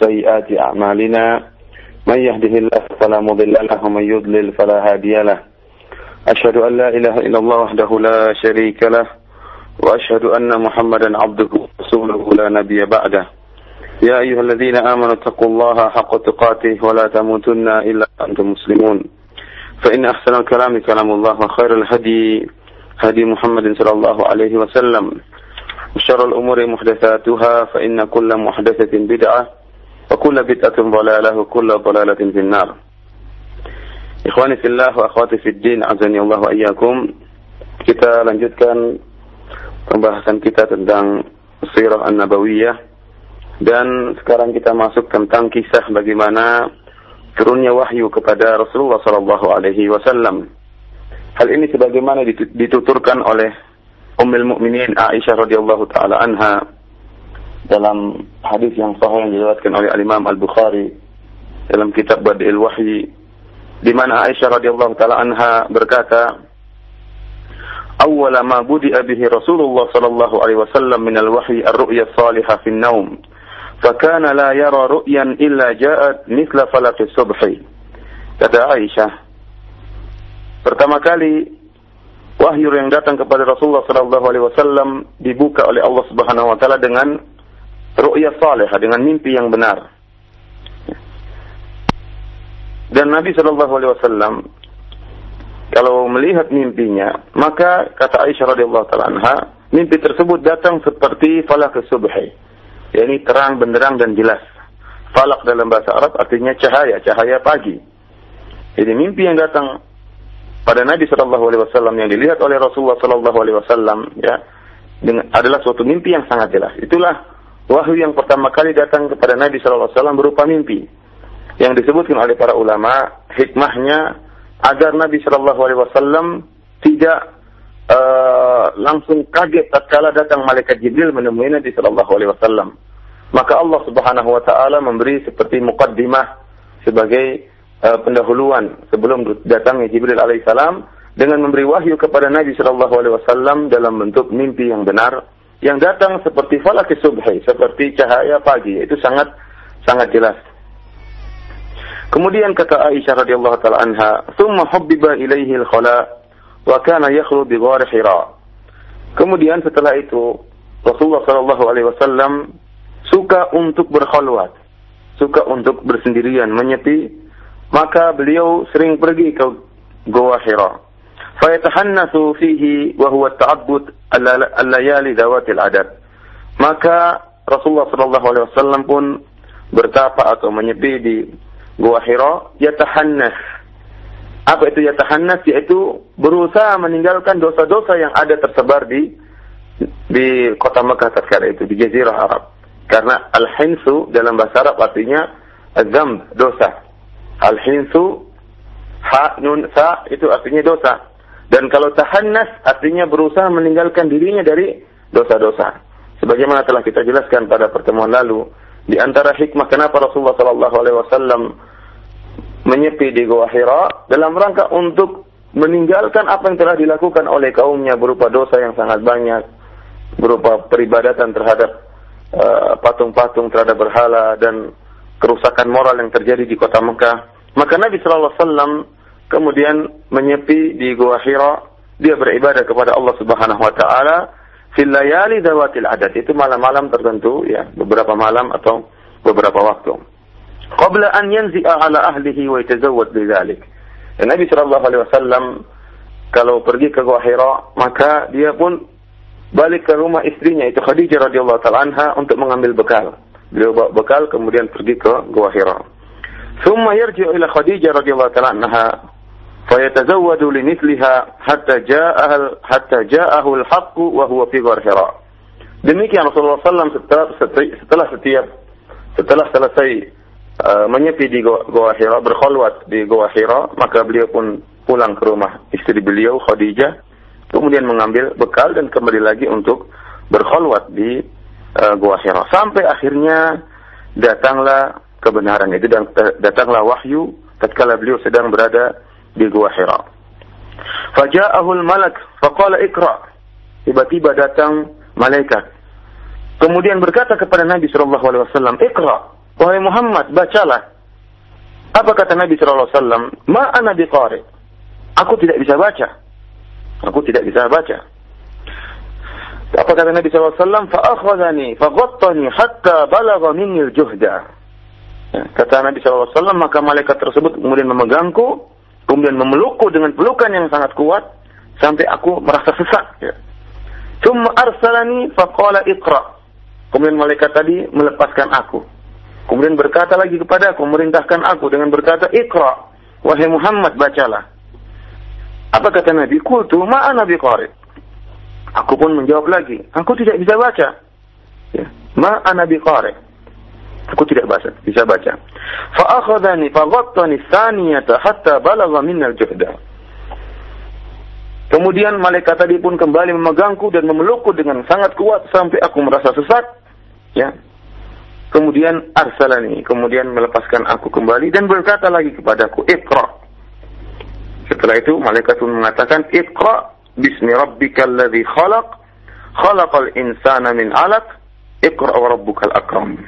سيئات أعمالنا من يهده الله فلا مضل له ومن يضلل فلا هادي له أشهد أن لا إله إلا الله وحده لا شريك له وأشهد أن محمدا عبده ورسوله لا نبي بعده يا أيها الذين آمنوا اتقوا الله حق تقاته ولا تموتن إلا أنتم مسلمون فإن أحسن الكلام كلام الله وخير الهدي هدي محمد صلى الله عليه وسلم وشر الأمور محدثاتها فإن كل محدثة بدعة وكل بدعة ضلالة وكل ضلالة في النار إخواني في الله وأخواتي في الدين أعزني الله وإياكم. Kita lanjutkan pembahasan kita tentang Siroh Nabawiyah, dan sekarang kita masuk tentang kisah bagaimana turunnya wahyu kepada Rasulullah SAW. Hal ini sebagaimana dituturkan oleh Ummul Mukminin Aisyah radhiyallahu taala anha dalam hadis yang sahih yang diriwayatkan oleh Imam Al-Bukhari dalam kitab Badai Al-Wahyi, di mana Aisyah radhiyallahu taala anha berkata, "Awwala ma budi'a bihi Rasulullah sallallahu alaihi wasallam min al-wahyi ar-ru'ya as-salihah fi an-naum, fa kana la yara ru'yan illa ja'at mithla falaq as-subhi." Kata Aisyah, pertama kali wahyu yang datang kepada Rasulullah sallallahu alaihi wasallam dibuka oleh Allah Subhanahu wa taala dengan ru'ya salihah, dengan mimpi yang benar. Dan Nabi sallallahu alaihi wasallam kalau melihat mimpinya, maka kata Aisyah radhiyallahu taala anha, mimpi tersebut datang seperti falak as-subhi, yakni terang benderang dan jelas. Falak dalam bahasa Arab artinya cahaya, cahaya pagi. Jadi mimpi yang datang pada Nabi sallallahu alaihi wasallam yang dilihat oleh Rasulullah sallallahu alaihi wasallam adalah suatu mimpi yang sangat jelas. Itulah wahyu yang pertama kali datang kepada Nabi sallallahu alaihi wasallam berupa mimpi, yang disebutkan oleh para ulama hikmahnya agar Nabi sallallahu alaihi wasallam tidak langsung kaget tatkala datang malaikat Jibril menemui Nabi sallallahu alaihi wasallam. Maka Allah Subhanahu wa taala memberi seperti muqaddimah sebagai pendahuluan sebelum datangnya Jibril alaihissalam dengan memberi wahyu kepada Nabi sallallahu alaihi wasallam dalam bentuk mimpi yang benar yang datang seperti falak as-subhi, seperti cahaya pagi. Itu sangat sangat jelas. Kemudian kata Aisyah radhiyallahu taala anha, "Tsumma hubbiba ilaihi al-khala wa kana yakhlu bi ghar Hira." Kemudian setelah itu Rasulullah sallallahu alaihi wasallam suka untuk berkhalwat, suka untuk bersendirian, menyepi. Maka beliau sering pergi ke Goa Hira. Fayatahannasu fihi wa huwa at-ta'abbud al-layali dawatil adad. Maka Rasulullah sallallahu alaihi wasallam pun bertapa atau menyepi di Goa Hira, yatahannas. Apa itu yatahannas? Yaitu berusaha meninggalkan dosa-dosa yang ada tersebar di kota Mekah tatkala itu, di jazirah Arab. Karena al-hinsu dalam bahasa Arab artinya az-zamb, dosa. Al-hinsu, ha, nun, sa, itu artinya dosa. Dan kalau tahannas, artinya berusaha meninggalkan dirinya dari dosa-dosa. Sebagaimana telah kita jelaskan pada pertemuan lalu, di antara hikmah kenapa Rasulullah SAW menyepi di Goa Hira dalam rangka untuk meninggalkan apa yang telah dilakukan oleh kaumnya berupa dosa yang sangat banyak, berupa peribadatan terhadap patung-patung, terhadap berhala, dan kerusakan moral yang terjadi di kota Mekah. Maka Nabi sallallahu alaihi wasallam kemudian menyepi di Goa Hira, dia beribadah kepada Allah Subhanahu wa taala fil layali dawatil adad, itu malam-malam tertentu, ya, beberapa malam atau beberapa waktu. Qabla an yanzi'a ala ahlihi wa yatazawwad bidzalik. Nabi sallallahu alaihi wasallam kalau pergi ke Goa Hira, maka dia pun balik ke rumah istrinya itu Khadijah radhiyallahu taala anha untuk mengambil bekal. Beliau bawa bekal kemudian pergi ke Goa Hira. Thumma yarji'u ila Khadijah radhiyallahu ta'ala anha fa yatazawwadu li mithliha hatta ja'ahu al-haqq wa huwa fi Goa Hira. Demikian Rasulullah sallallahu alaihi wasallam setelah selesai menyepi di Goa Hira, berkhulwat di Goa Hira, maka beliau pun pulang ke rumah istri beliau Khadijah, kemudian mengambil bekal dan kembali lagi untuk berkhulwat di Goa Hira. Sampai akhirnya datanglah kebenaran itu, dan datanglah wahyu tatkala beliau sedang berada di Goa Hira. Faja'ahul malak faqala iqra. Tiba-tiba datang malaikat, kemudian berkata kepada Nabi sallallahu alaihi wasallam, "Iqra." Wahai Muhammad, bacalah. Apa kata Nabi sallallahu alaihi wasallam? Ma ana biqari. Aku tidak bisa baca. Aku tidak bisa baca. Apa kata Nabi sallallahu alaihi wasallam? Fa akhadhani fa ghattani hatta balagha minni al-juhda. Kata Nabi sallallahu alaihi wasallam, maka malaikat tersebut kemudian memegangku, kemudian memelukku dengan pelukan yang sangat kuat sampai aku merasa sesak. Tsumma arsalani fa qala iqra. Kemudian malaikat tadi melepaskan aku. Kemudian berkata lagi kepada aku, merintahkan aku dengan berkata, "Iqra, wahai Muhammad, bacalah." Apa kata Nabi? Qultu ma ana biqari. Aku pun menjawab lagi, aku tidak bisa baca. Ya, ma ana biqari. Aku tidak bisa baca. Fa akhadhani fa ghattani tsaniyata hatta balagha minna al-juhda. Kemudian malaikat tadi pun kembali memegangku dan memelukku dengan sangat kuat sampai aku merasa sesak. Ya. Kemudian arsalani, kemudian melepaskan aku kembali dan berkata lagi kepadaku, "Iqra." Setelah itu malaikat pun mengatakan, "Iqra bismi rabbikal ladzi khalaq, khalaqal insana min 'alaq, iqra wa rabbukal akram."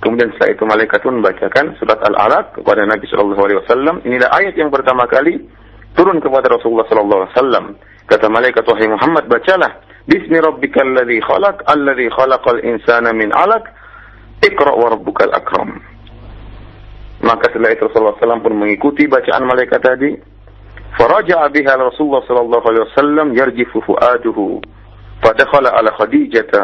Kemudian setelah itu malaikat pun membacakan surat Al-A'laq kepada Nabi sallallahu alaihi wasallam. Inilah ayat yang pertama kali turun kepada Rasulullah sallallahu alaihi wasallam. Kata malaikat, "Wahai Muhammad, bacalah. Bismi rabbikal ladzi khalaq, alladzi khalaqal insana min 'alaq, iqra wa rabbukal akram." Maka setelah itu Rasulullah sallallahu alaihi wasallam pun mengikuti bacaan malaikat tadi. Faraja'a biha Rasulullah sallallahu alaihi wasallam yarjifu fu'aduhu. Fadakhala ala Khadijah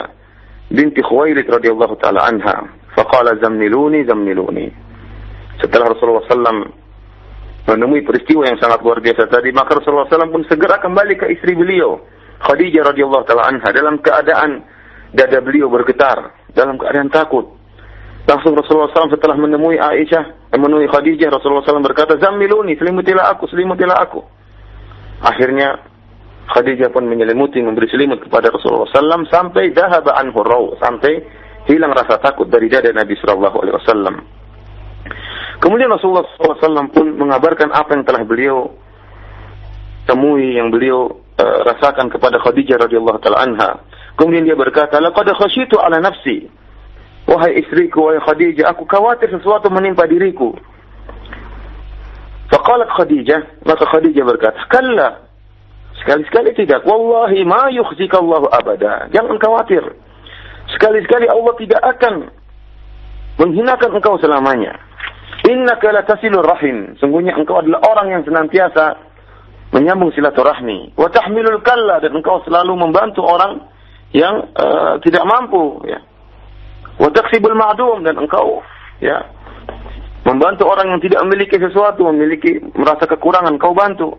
binti Khuwailid radhiyallahu taala anha. Faqala zamniluni zamniluni. Setelah Rasulullah SAW menemui peristiwa yang sangat luar biasa tadi, maka Rasulullah SAW pun segera kembali ke istri beliau, Khadijah radhiyallahu taala anha, dalam keadaan dada beliau bergetar, dalam keadaan takut. Langsung Rasulullah SAW setelah menemui Aisyah, menemui Khadijah, Rasulullah SAW berkata, "Zamniluni, selimutilah aku, selimutilah aku." Akhirnya Khadijah pun menyelimuti, memberi selimut kepada Rasulullah SAW sampai dhahaba anhu ar-raw, sampai hilang rasa takut dari dada Nabi sallallahu alaihi wasallam. Kemudian Rasulullah sallallahu alaihi wasallam pun mengabarkan apa yang telah beliau temui, yang beliau rasakan kepada Khadijah radhiyallahu taala anha. Kemudian dia berkata, "Laqad khasyitu ala nafsi." Wahai istriku, wahai Khadijah, aku khawatir sesuatu menimpa diriku. Faqalat Khadijah, maka Khadijah berkata, "Kalla, sekali-sekali tidak. Wallahi ma yukhzika Allahu abada." Jangan khawatir. Sekali-sekali Allah tidak akan menghinakan engkau selamanya. Innaka latasilur rahim. Sungguhnya engkau adalah orang yang senantiasa menyambung silaturahmi. Wa tahmilul kalla, dan engkau selalu membantu orang yang tidak mampu. Ya. Wa taksibul ma'dum, dan engkau ya membantu orang yang tidak memiliki sesuatu, merasa kekurangan, engkau bantu.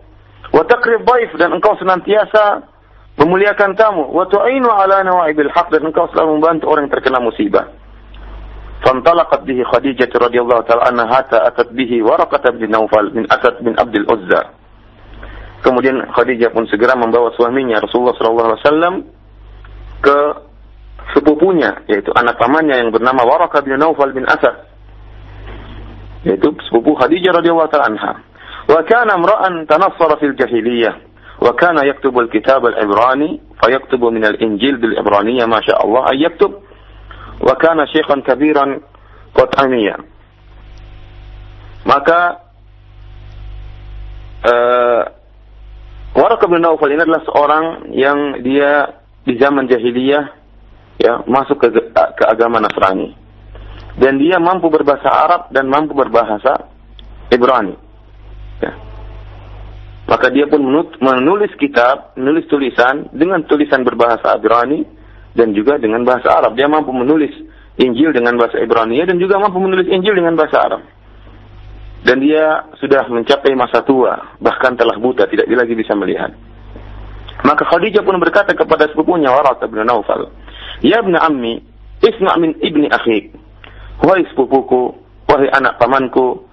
Wa takrib dhaif, dan engkau senantiasa memuliakan tamu. Wa tu'inu ala nawa'ibil haq, dan engkau selalu membantu orang yang terkena musibah. Fantalaqat bihi Khadijah radhiyallahu ta'ala anha hatta atat bihi Waraqah bin Nawfal bin Asad bin Abdul Uzza. Kemudian Khadijah pun segera membawa suaminya Rasulullah sallallahu alaihi wasallam ke sepupunya, yaitu anak pamannya yang bernama Waraqah bin Nawfal bin Asad, yaitu sepupu Khadijah radhiyallahu ta'ala anha. Wa kana imra'an tanassara fil jahiliyah. وكان يكتب الكتاب العبراني فيكتب من الإنجيل بالعبرانية ما شاء الله أن يكتب وكان شيخا كبيرا قطعانيا. Maka Waraqah bin Nawfal ini adalah seorang yang dia di zaman jahiliyah ya masuk ke agama Nasrani, dan dia mampu berbahasa Arab dan mampu berbahasa Ibrani. Ya. Maka dia pun menulis kitab, menulis tulisan dengan tulisan berbahasa Ibrani dan juga dengan bahasa Arab. Dia mampu menulis Injil dengan bahasa Ibrani dan juga mampu menulis Injil dengan bahasa Arab. Dan dia sudah mencapai masa tua, bahkan telah buta, tidak lagi bisa melihat. Maka Khadijah pun berkata kepada sepupunya Waraqah bin Nawfal, "Ya ibn ammi, isma' min ibni akhik." Wahai sepupuku, wahai anak pamanku,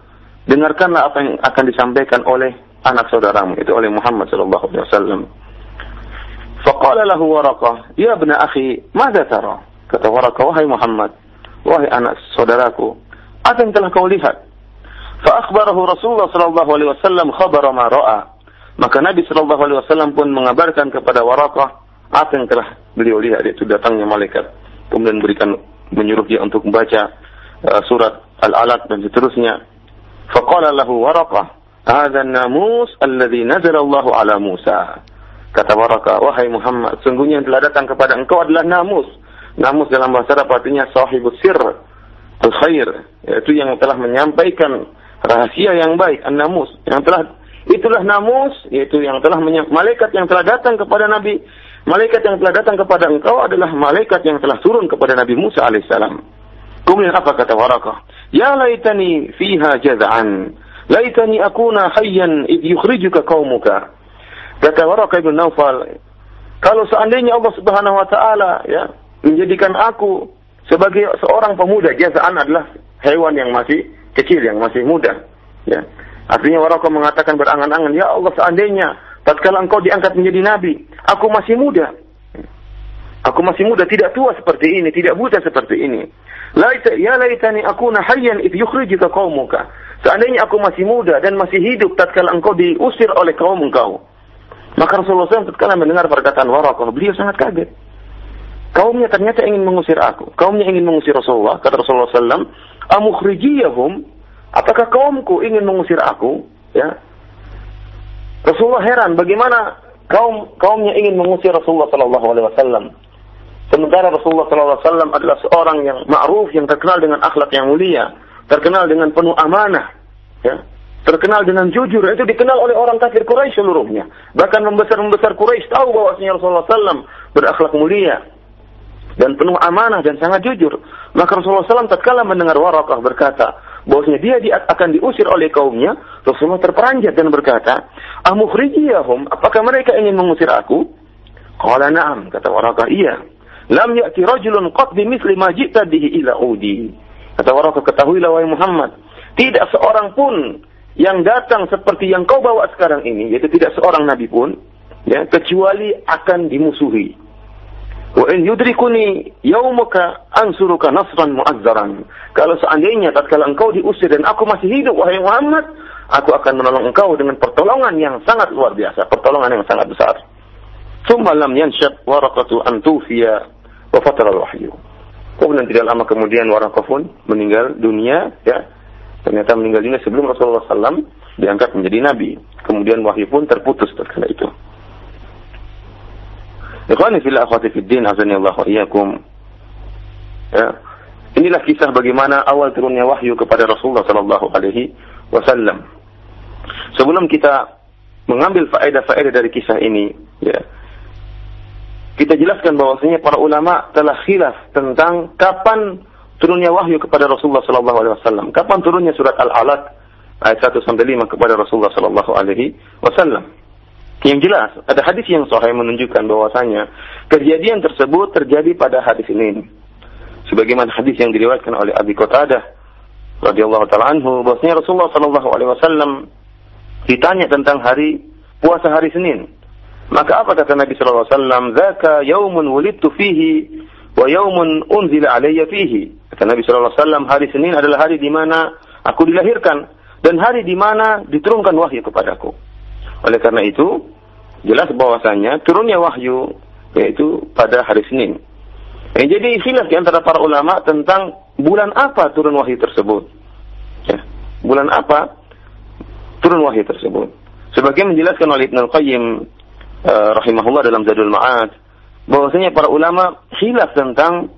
dengarkanlah apa yang akan disampaikan oleh anak saudaramu, itu oleh Muhammad sallallahu alaihi wasallam. Faqala lahu Waraqah, "Ya ibn akhi, madza tara?" Kata Waraqah, "Wahai Muhammad, wahai anak saudaraku, apa yang telah kau lihat?" Fa akhbarahu Rasulullah sallallahu alaihi wasallam khabara ma ra'a. Maka Nabi sallallahu alaihi wasallam pun mengabarkan kepada Waraqah apa yang telah beliau lihat, yaitu datangnya malaikat, kemudian menyuruh dia untuk membaca surat Al-A'laq dan seterusnya. Faqala lahu Waraqah, "Hadha an-namus alladhi nazala Allah ala Musa." Kata Waraqah, "Wahai Muhammad, sungguhnya yang telah datang kepada engkau adalah namus." Namus dalam bahasa Arab artinya sahibus sir al-khair, yaitu yang telah menyampaikan rahasia yang baik, an-namus. Yang telah, itulah namus, yaitu yang telah malaikat yang telah datang kepada Nabi. Malaikat yang telah datang kepada engkau adalah malaikat yang telah turun kepada Nabi Musa alaihissalam. Kemudian apa kata Waraqah? Ya laitani fiha jaz'an, laitani akuna hayyan idh yukhrijuka qaumuka. Kata Waraqah bin Nawfal, kalau seandainya Allah Subhanahu wa taala ya menjadikan aku sebagai seorang pemuda, jaz'an adalah hewan yang masih kecil, yang masih muda. Ya. Artinya Waraqah mengatakan berangan-angan, ya Allah seandainya tatkala engkau diangkat menjadi nabi, aku masih muda. Aku masih muda, tidak tua seperti ini, tidak buta seperti ini. Ya laitani akuna hayyan idh yukhrijuka qaumuka. Seandainya aku masih muda dan masih hidup tatkala engkau diusir oleh kaum engkau. Maka Rasulullah SAW tatkala mendengar perkataan Waraqah, beliau sangat kaget. Kaumnya ternyata ingin mengusir aku. Kaumnya ingin mengusir Rasulullah. Kata Rasulullah SAW, "Amukhrijiyahum?" Apakah kaumku ingin mengusir aku? Ya. Rasulullah heran bagaimana kaumnya ingin mengusir Rasulullah sallallahu alaihi wasallam. Sementara Rasulullah sallallahu alaihi wasallam adalah seorang yang ma'ruf, yang terkenal dengan akhlak yang mulia, terkenal dengan penuh amanah, ya. Terkenal dengan jujur, itu dikenal oleh orang kafir Quraisy seluruhnya. Bahkan membesar-membesar Quraisy tahu bahwasanya Rasulullah sallam berakhlak mulia dan penuh amanah dan sangat jujur. Maka Rasulullah sallam tatkala mendengar Waraqah berkata bahwasanya dia akan diusir oleh kaumnya, Rasulullah terperanjat dan berkata, "Amukhrijiyahum? Apakah mereka ingin mengusir aku?" Qala na'am, kata Waraqah, iya. "Lam ya'ti rajulun qad bimithli ma ji'ta bihi ila udi." Kata Waraqah, ketahuilah wahai Muhammad, tidak seorang pun yang datang seperti yang kau bawa sekarang ini, yaitu tidak seorang nabi pun, ya, kecuali akan dimusuhi. Wa in yudrikuni yaumuka ansuruka nasran mu'azzaran. Kalau seandainya tatkala engkau diusir dan aku masih hidup wahai Muhammad, aku akan menolong engkau dengan pertolongan yang sangat luar biasa, pertolongan yang sangat besar. Tsumma lam yanshab Waraqatu an tufiya wa fatara al-wahyu. Kemudian tidak lama kemudian Waraqah pun meninggal dunia, ya. Ternyata meninggal dunia sebelum Rasulullah SAW diangkat menjadi nabi. Kemudian wahyu pun terputus tatkala itu. Ikhwani fillah akhwati fiddin azanillahu wa iyyakum. Ya. Inilah kisah bagaimana awal turunnya wahyu kepada Rasulullah sallallahu alaihi wasallam. Sebelum kita mengambil faedah-faedah dari kisah ini, ya. Kita jelaskan bahwasanya para ulama telah khilaf tentang kapan turunnya wahyu kepada Rasulullah sallallahu alaihi wasallam. Kapan turunnya surat Al-A'laq ayat 1 sampai 5 kepada Rasulullah sallallahu alaihi wasallam. Yang jelas, ada hadis yang sahih menunjukkan bahwasanya kejadian tersebut terjadi pada hadis ini. Sebagaimana hadis yang diriwayatkan oleh Abi Qatadah radhiyallahu taala anhu, bahwasanya Rasulullah sallallahu alaihi wasallam ditanya tentang hari puasa hari Senin. Maka apa kata Nabi sallallahu alaihi wasallam? "Dzaka yaumun wulidtu fihi wa yaumun unzila alayya fihi." Kata Nabi sallallahu alaihi wasallam, hari Senin adalah hari di mana aku dilahirkan dan hari di mana diturunkan wahyu kepadaku. Oleh karena itu, jelas bahwasanya turunnya wahyu yaitu pada hari Senin. Jadi khilaf di antara para ulama tentang bulan apa turun wahyu tersebut. Ya, bulan apa turun wahyu tersebut. Sebagaimana menjelaskan oleh Ibn Al-Qayyim rahimahullah dalam Zadul Ma'ad, bahwasanya para ulama khilaf tentang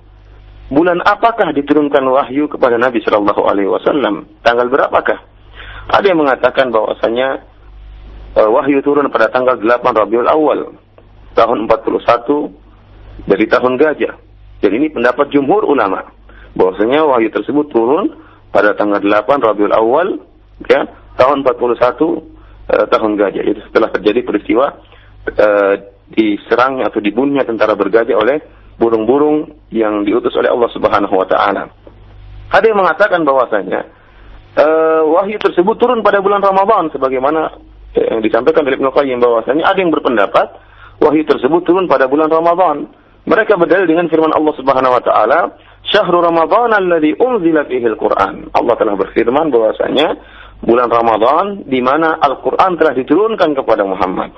bulan apakah diturunkan wahyu kepada Nabi sallallahu alaihi wasallam, tanggal berapakah. Ada yang mengatakan bahwasanya wahyu turun pada tanggal 8 Rabiul Awal tahun 41 dari tahun gajah. Jadi ini pendapat jumhur ulama bahwasanya wahyu tersebut turun pada tanggal 8 Rabiul Awal, ya, tahun 41 tahun gajah. Itu setelah terjadi peristiwa diserangnya atau dibunuhnya tentara bergajah oleh burung-burung yang diutus oleh Allah Subhanahu wa taala. Ada yang mengatakan bahwasanya wahyu tersebut turun pada bulan Ramadan sebagaimana yang disampaikan oleh Ibn Qayyim, bahwasanya ada yang berpendapat wahyu tersebut turun pada bulan Ramadan. Mereka berdalil dengan firman Allah Subhanahu wa taala, "Syahrul Ramadan alladzi unzila fihi al-Qur'an." Allah telah berfirman bahwasanya bulan Ramadan di mana Al-Qur'an telah diturunkan kepada Muhammad.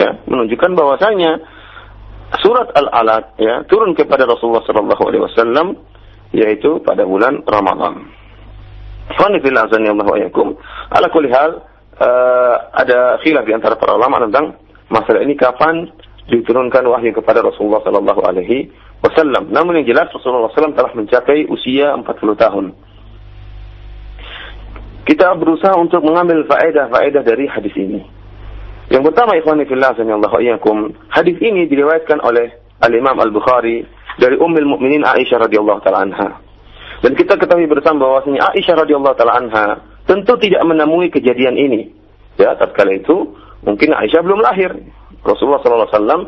Ya, menunjukkan bahwasanya surat Al-Alaq, ya, turun kepada Rasulullah sallallahu alaihi wasallam yaitu pada bulan Ramadan. Qanitillah azanillahu wa iyyakum. Ala kulli hal, ada khilaf di antara para ulama tentang masalah ini kapan diturunkan wahyu kepada Rasulullah sallallahu alaihi wasallam. Namun yang jelas Rasulullah sallallahu alaihi wasallam telah mencapai usia 40 tahun. Kita berusaha untuk mengambil faedah-faedah dari hadis ini. Yang pertama, ikhwani fillah sallallahu alaihi wasallam, hadis ini diriwayatkan oleh Al-Imam Al-Bukhari dari Ummul Mukminin Aisyah radhiyallahu taala anha. Dan kita ketahui bersama bahwasanya Aisyah radhiyallahu taala anha tentu tidak menemui kejadian ini. Ya, tatkala itu mungkin Aisyah belum lahir. Rasulullah sallallahu alaihi wasallam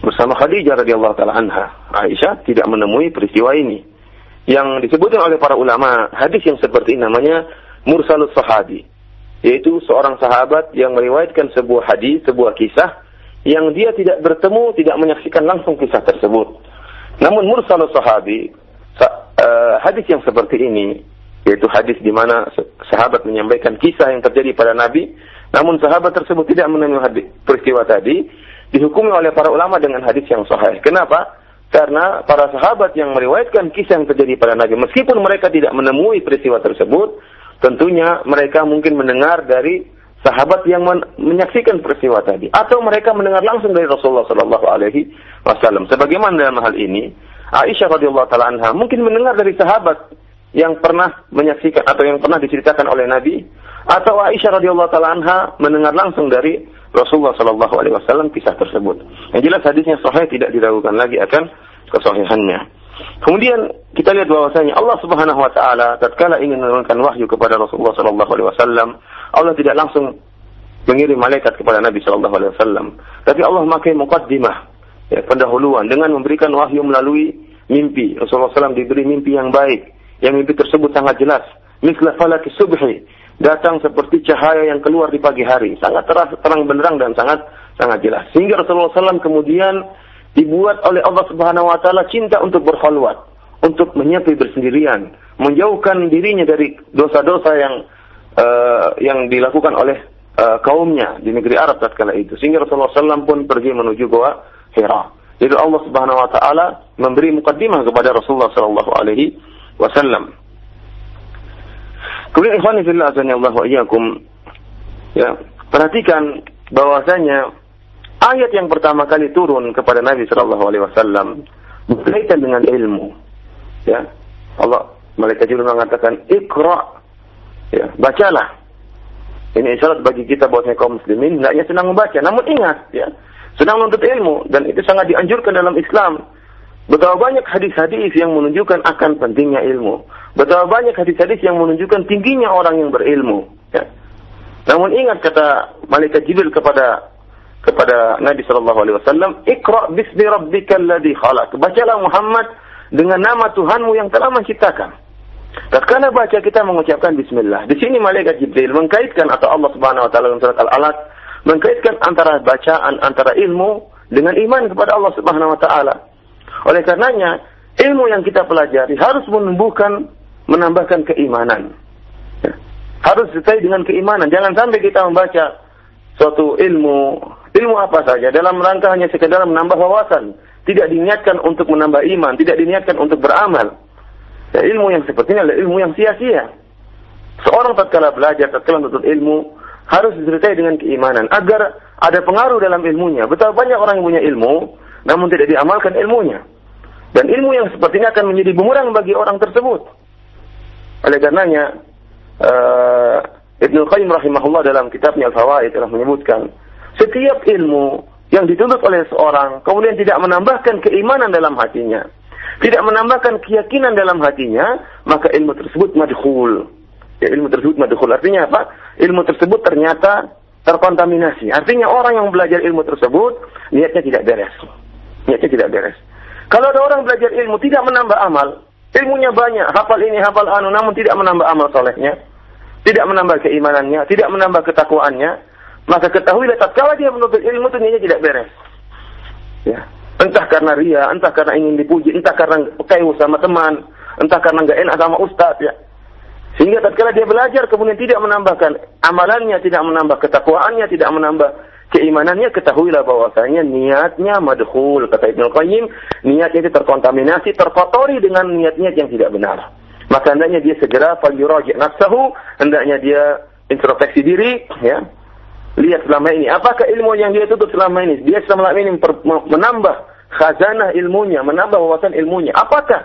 bersama Khadijah radhiyallahu taala anha. Aisyah tidak menemui peristiwa ini. Yang disebutkan oleh para ulama, hadis yang seperti ini namanya mursalus sahabi, yaitu seorang sahabat yang meriwayatkan sebuah hadis, sebuah kisah yang dia tidak bertemu, tidak menyaksikan langsung kisah tersebut. Namun mursalus sahabi, hadis yang seperti ini, yaitu hadis di mana sahabat menyampaikan kisah yang terjadi pada Nabi, namun sahabat tersebut tidak menemui peristiwa tadi, dihukumi oleh para ulama dengan hadis yang sahih. Kenapa? Karena para sahabat yang meriwayatkan kisah yang terjadi pada Nabi, meskipun mereka tidak menemui peristiwa tersebut, tentunya mereka mungkin mendengar dari sahabat yang menyaksikan peristiwa tadi, atau mereka mendengar langsung dari Rasulullah sallallahu alaihi wasallam. Sebagaimana dalam hal ini, Aisyah radhiyallahu taala anha mungkin mendengar dari sahabat yang pernah menyaksikan atau yang pernah diceritakan oleh Nabi, atau Aisyah radhiyallahu taala anha mendengar langsung dari Rasulullah sallallahu alaihi wasallam kisah tersebut. Yang jelas hadisnya sahih, tidak diragukan lagi akan kesahihannya. Kemudian kita lihat bahwasanya Allah Subhanahu wa taala tatkala ingin menurunkan wahyu kepada Rasulullah sallallahu alaihi wasallam, Allah tidak langsung mengirim malaikat kepada Nabi sallallahu alaihi wasallam, tapi Allah memakai muqaddimah, ya, pendahuluan dengan memberikan wahyu melalui mimpi. Rasulullah sallallahu alaihi wasallam diberi mimpi yang baik, yang mimpi tersebut sangat jelas, misla falaki subhi, datang seperti cahaya yang keluar di pagi hari, sangat terang benderang dan sangat jelas, sehingga Rasulullah SAW kemudian dibuat oleh Allah Subhanahu Wa Taala cinta untuk berkhalwat, untuk menyepi bersendirian, menjauhkan dirinya dari dosa-dosa yang dilakukan oleh kaumnya di negeri Arab tatkala itu, sehingga Rasulullah SAW pun pergi menuju gua Hira. Jadi Allah Subhanahu Wa Taala memberi mukaddimah kepada Rasulullah SAW. Kemudian ikhwan fillah azanallahu wa iyyakum, ya, perhatikan bahwasanya ayat yang pertama kali turun kepada Nabi sallallahu alaihi wasallam berkaitan dengan ilmu. Ya. Allah, malaikat Jibril mengatakan Iqra. Ya, bacalah. Ini isyarat bagi kita bahwasanya kaum muslimin hendaknya senang membaca, namun ingat, ya, senang menuntut ilmu, dan itu sangat dianjurkan dalam Islam. Betapa banyak hadis-hadis yang menunjukkan akan pentingnya ilmu. Betapa banyak hadis-hadis yang menunjukkan tingginya orang yang berilmu. Ya. Namun ingat kata malaikat Jibril kepada Nabi sallallahu alaihi wasallam, "Iqra bismi rabbikal ladzi khalaq." Bacalah Muhammad dengan nama Tuhanmu yang telah menciptakan. Tatkala baca, kita mengucapkan bismillah. Di sini malaikat Jibril mengkaitkan, atau Allah Subhanahu wa taala dalam surat Al-A'laq mengkaitkan antara bacaan, antara ilmu dengan iman kepada Allah Subhanahu wa taala. Oleh karenanya, ilmu yang kita pelajari harus menambahkan keimanan. Ya. Harus disertai dengan keimanan. Jangan sampai kita membaca suatu ilmu apa saja dalam rangka hanya sekedar menambah wawasan, tidak diniatkan untuk menambah iman, tidak diniatkan untuk beramal. Ya, ilmu yang sepertinya adalah ilmu yang sia-sia. Seorang tatkala belajar, tatkala menuntut ilmu, harus disertai dengan keimanan agar ada pengaruh dalam ilmunya. Betapa banyak orang yang punya ilmu namun tidak diamalkan ilmunya. Dan ilmu yang sepertinya akan menjadi bumerang bagi orang tersebut. Oleh karenanya, Ibn Al-Qayyim rahimahullah dalam kitabnya Al-Fawaid telah menyebutkan, setiap ilmu yang dituntut oleh seorang kemudian tidak menambahkan keimanan dalam hatinya, tidak menambahkan keyakinan dalam hatinya, maka ilmu tersebut madkhul. Ya, ilmu tersebut madkhul. Artinya apa? Ilmu tersebut ternyata terkontaminasi. Artinya orang yang belajar ilmu tersebut, niatnya tidak beres. Kalau ada orang belajar ilmu tidak menambah amal, ilmunya banyak, hafal ini hafal anu, namun tidak menambah amal solehnya, tidak menambah keimanannya, tidak menambah ketakwaannya, maka ketahuilah tatkala dia menuntut ilmu itu niatnya tidak beres. Ya, entah karena ria, entah karena ingin dipuji, entah karena kaiu sama teman, entah karena enggak enak sama ustaz, ya. Sehingga tatkala dia belajar kemudian tidak menambahkan amalannya, tidak menambah ketakwaannya, tidak menambah keimanannya, ketahuilah bahwasanya niatnya madhul, kata Ibn Al-Qayyim, niatnya itu terkontaminasi, terkotori dengan niat-niat yang tidak benar. Maka hendaknya dia segera falyuraji' nafsahu, hendaknya dia introspeksi diri, ya. Lihat selama ini, apakah ilmu yang dia tutup selama ini? Dia selama ini menambah khazanah ilmunya, menambah wawasan ilmunya. Apakah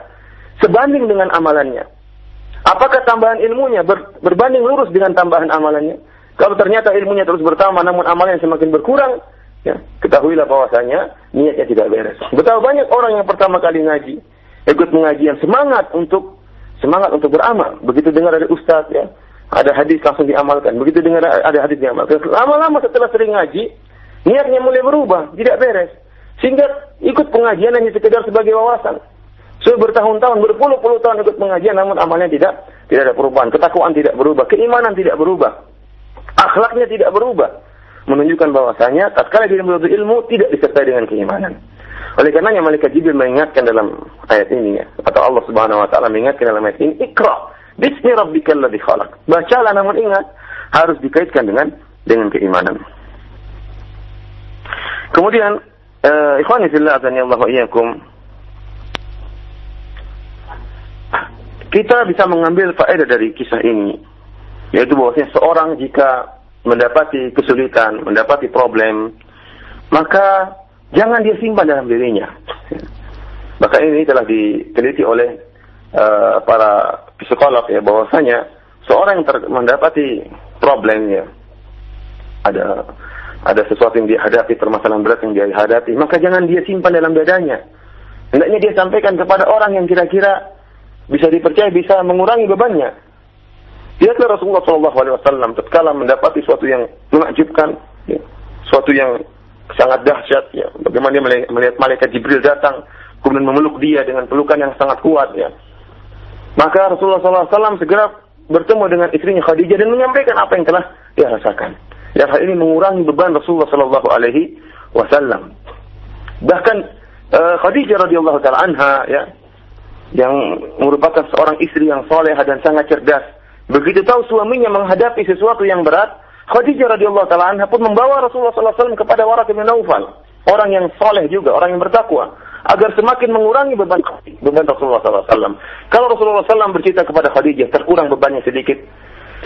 sebanding dengan amalannya? Apakah tambahan ilmunya berbanding lurus dengan tambahan amalannya? Kalau ternyata ilmunya terus bertambah namun amalnya semakin berkurang, ya, ketahuilah bahwasanya niatnya tidak beres. Betapa banyak orang yang pertama kali ngaji, ikut mengajian, semangat untuk beramal. Begitu dengar dari ustaz, ya, ada hadis langsung diamalkan. Begitu dengar ada hadis diamalkan. Lama-lama setelah sering ngaji, niatnya mulai berubah, tidak beres. Sehingga ikut pengajian hanya sekedar sebagai wawasan. Sudah bertahun-tahun, berpuluh-puluh tahun ikut pengajian namun amalnya tidak ada perubahan. Ketakwaan tidak berubah, keimanan tidak berubah. Akhlaknya tidak berubah, menunjukkan bahwasanya tatkala dia menuntut ilmu tidak disertai dengan keimanan. Oleh karenanya malaikat Jibril mengingatkan dalam ayat ini, ya, atau Allah Subhanahu wa taala mengingatkan dalam ayat ini, Iqra bismi rabbikal ladzi khalaq. Bacalah, namun ingat harus dikaitkan dengan keimanan. Kemudian ikhwani fillah azanillahu iyyakum, kita bisa mengambil faedah dari kisah ini, yaitu bahwasanya seorang jika mendapati kesulitan, mendapati problem, maka jangan dia simpan dalam dirinya. Maka ini telah diteliti oleh para psikolog, ya, bahwasanya seorang yang mendapati problemnya, ada sesuatu yang dihadapi, permasalahan berat yang dia hadapi, maka jangan dia simpan dalam dadanya. Hendaknya dia sampaikan kepada orang yang kira-kira bisa dipercaya, bisa mengurangi bebannya. Lihatlah Rasulullah SAW tatkala mendapati sesuatu yang menakjubkan, ya, sesuatu yang sangat dahsyat, ya, bagaimana dia melihat malaikat Jibril datang kemudian memeluk dia dengan pelukan yang sangat kuat, ya. Maka Rasulullah SAW segera bertemu dengan istrinya Khadijah dan menyampaikan apa yang telah dia rasakan. Dan hal ini mengurangi beban Rasulullah SAW. Bahkan Khadijah radhiyallahu taala anha, ya, yang merupakan seorang istri yang salehah dan sangat cerdas. Begitu tahu suaminya menghadapi sesuatu yang berat, Khadijah radhiyallahu taala anha pun membawa Rasulullah sallallahu alaihi wasallam kepada Waraqah bin Nawfal, orang yang saleh juga, orang yang bertakwa, agar semakin mengurangi beban Rasulullah sallallahu alaihi wasallam. Kalau Rasulullah sallallahu alaihi wasallam bercerita kepada Khadijah, terkurang bebannya sedikit.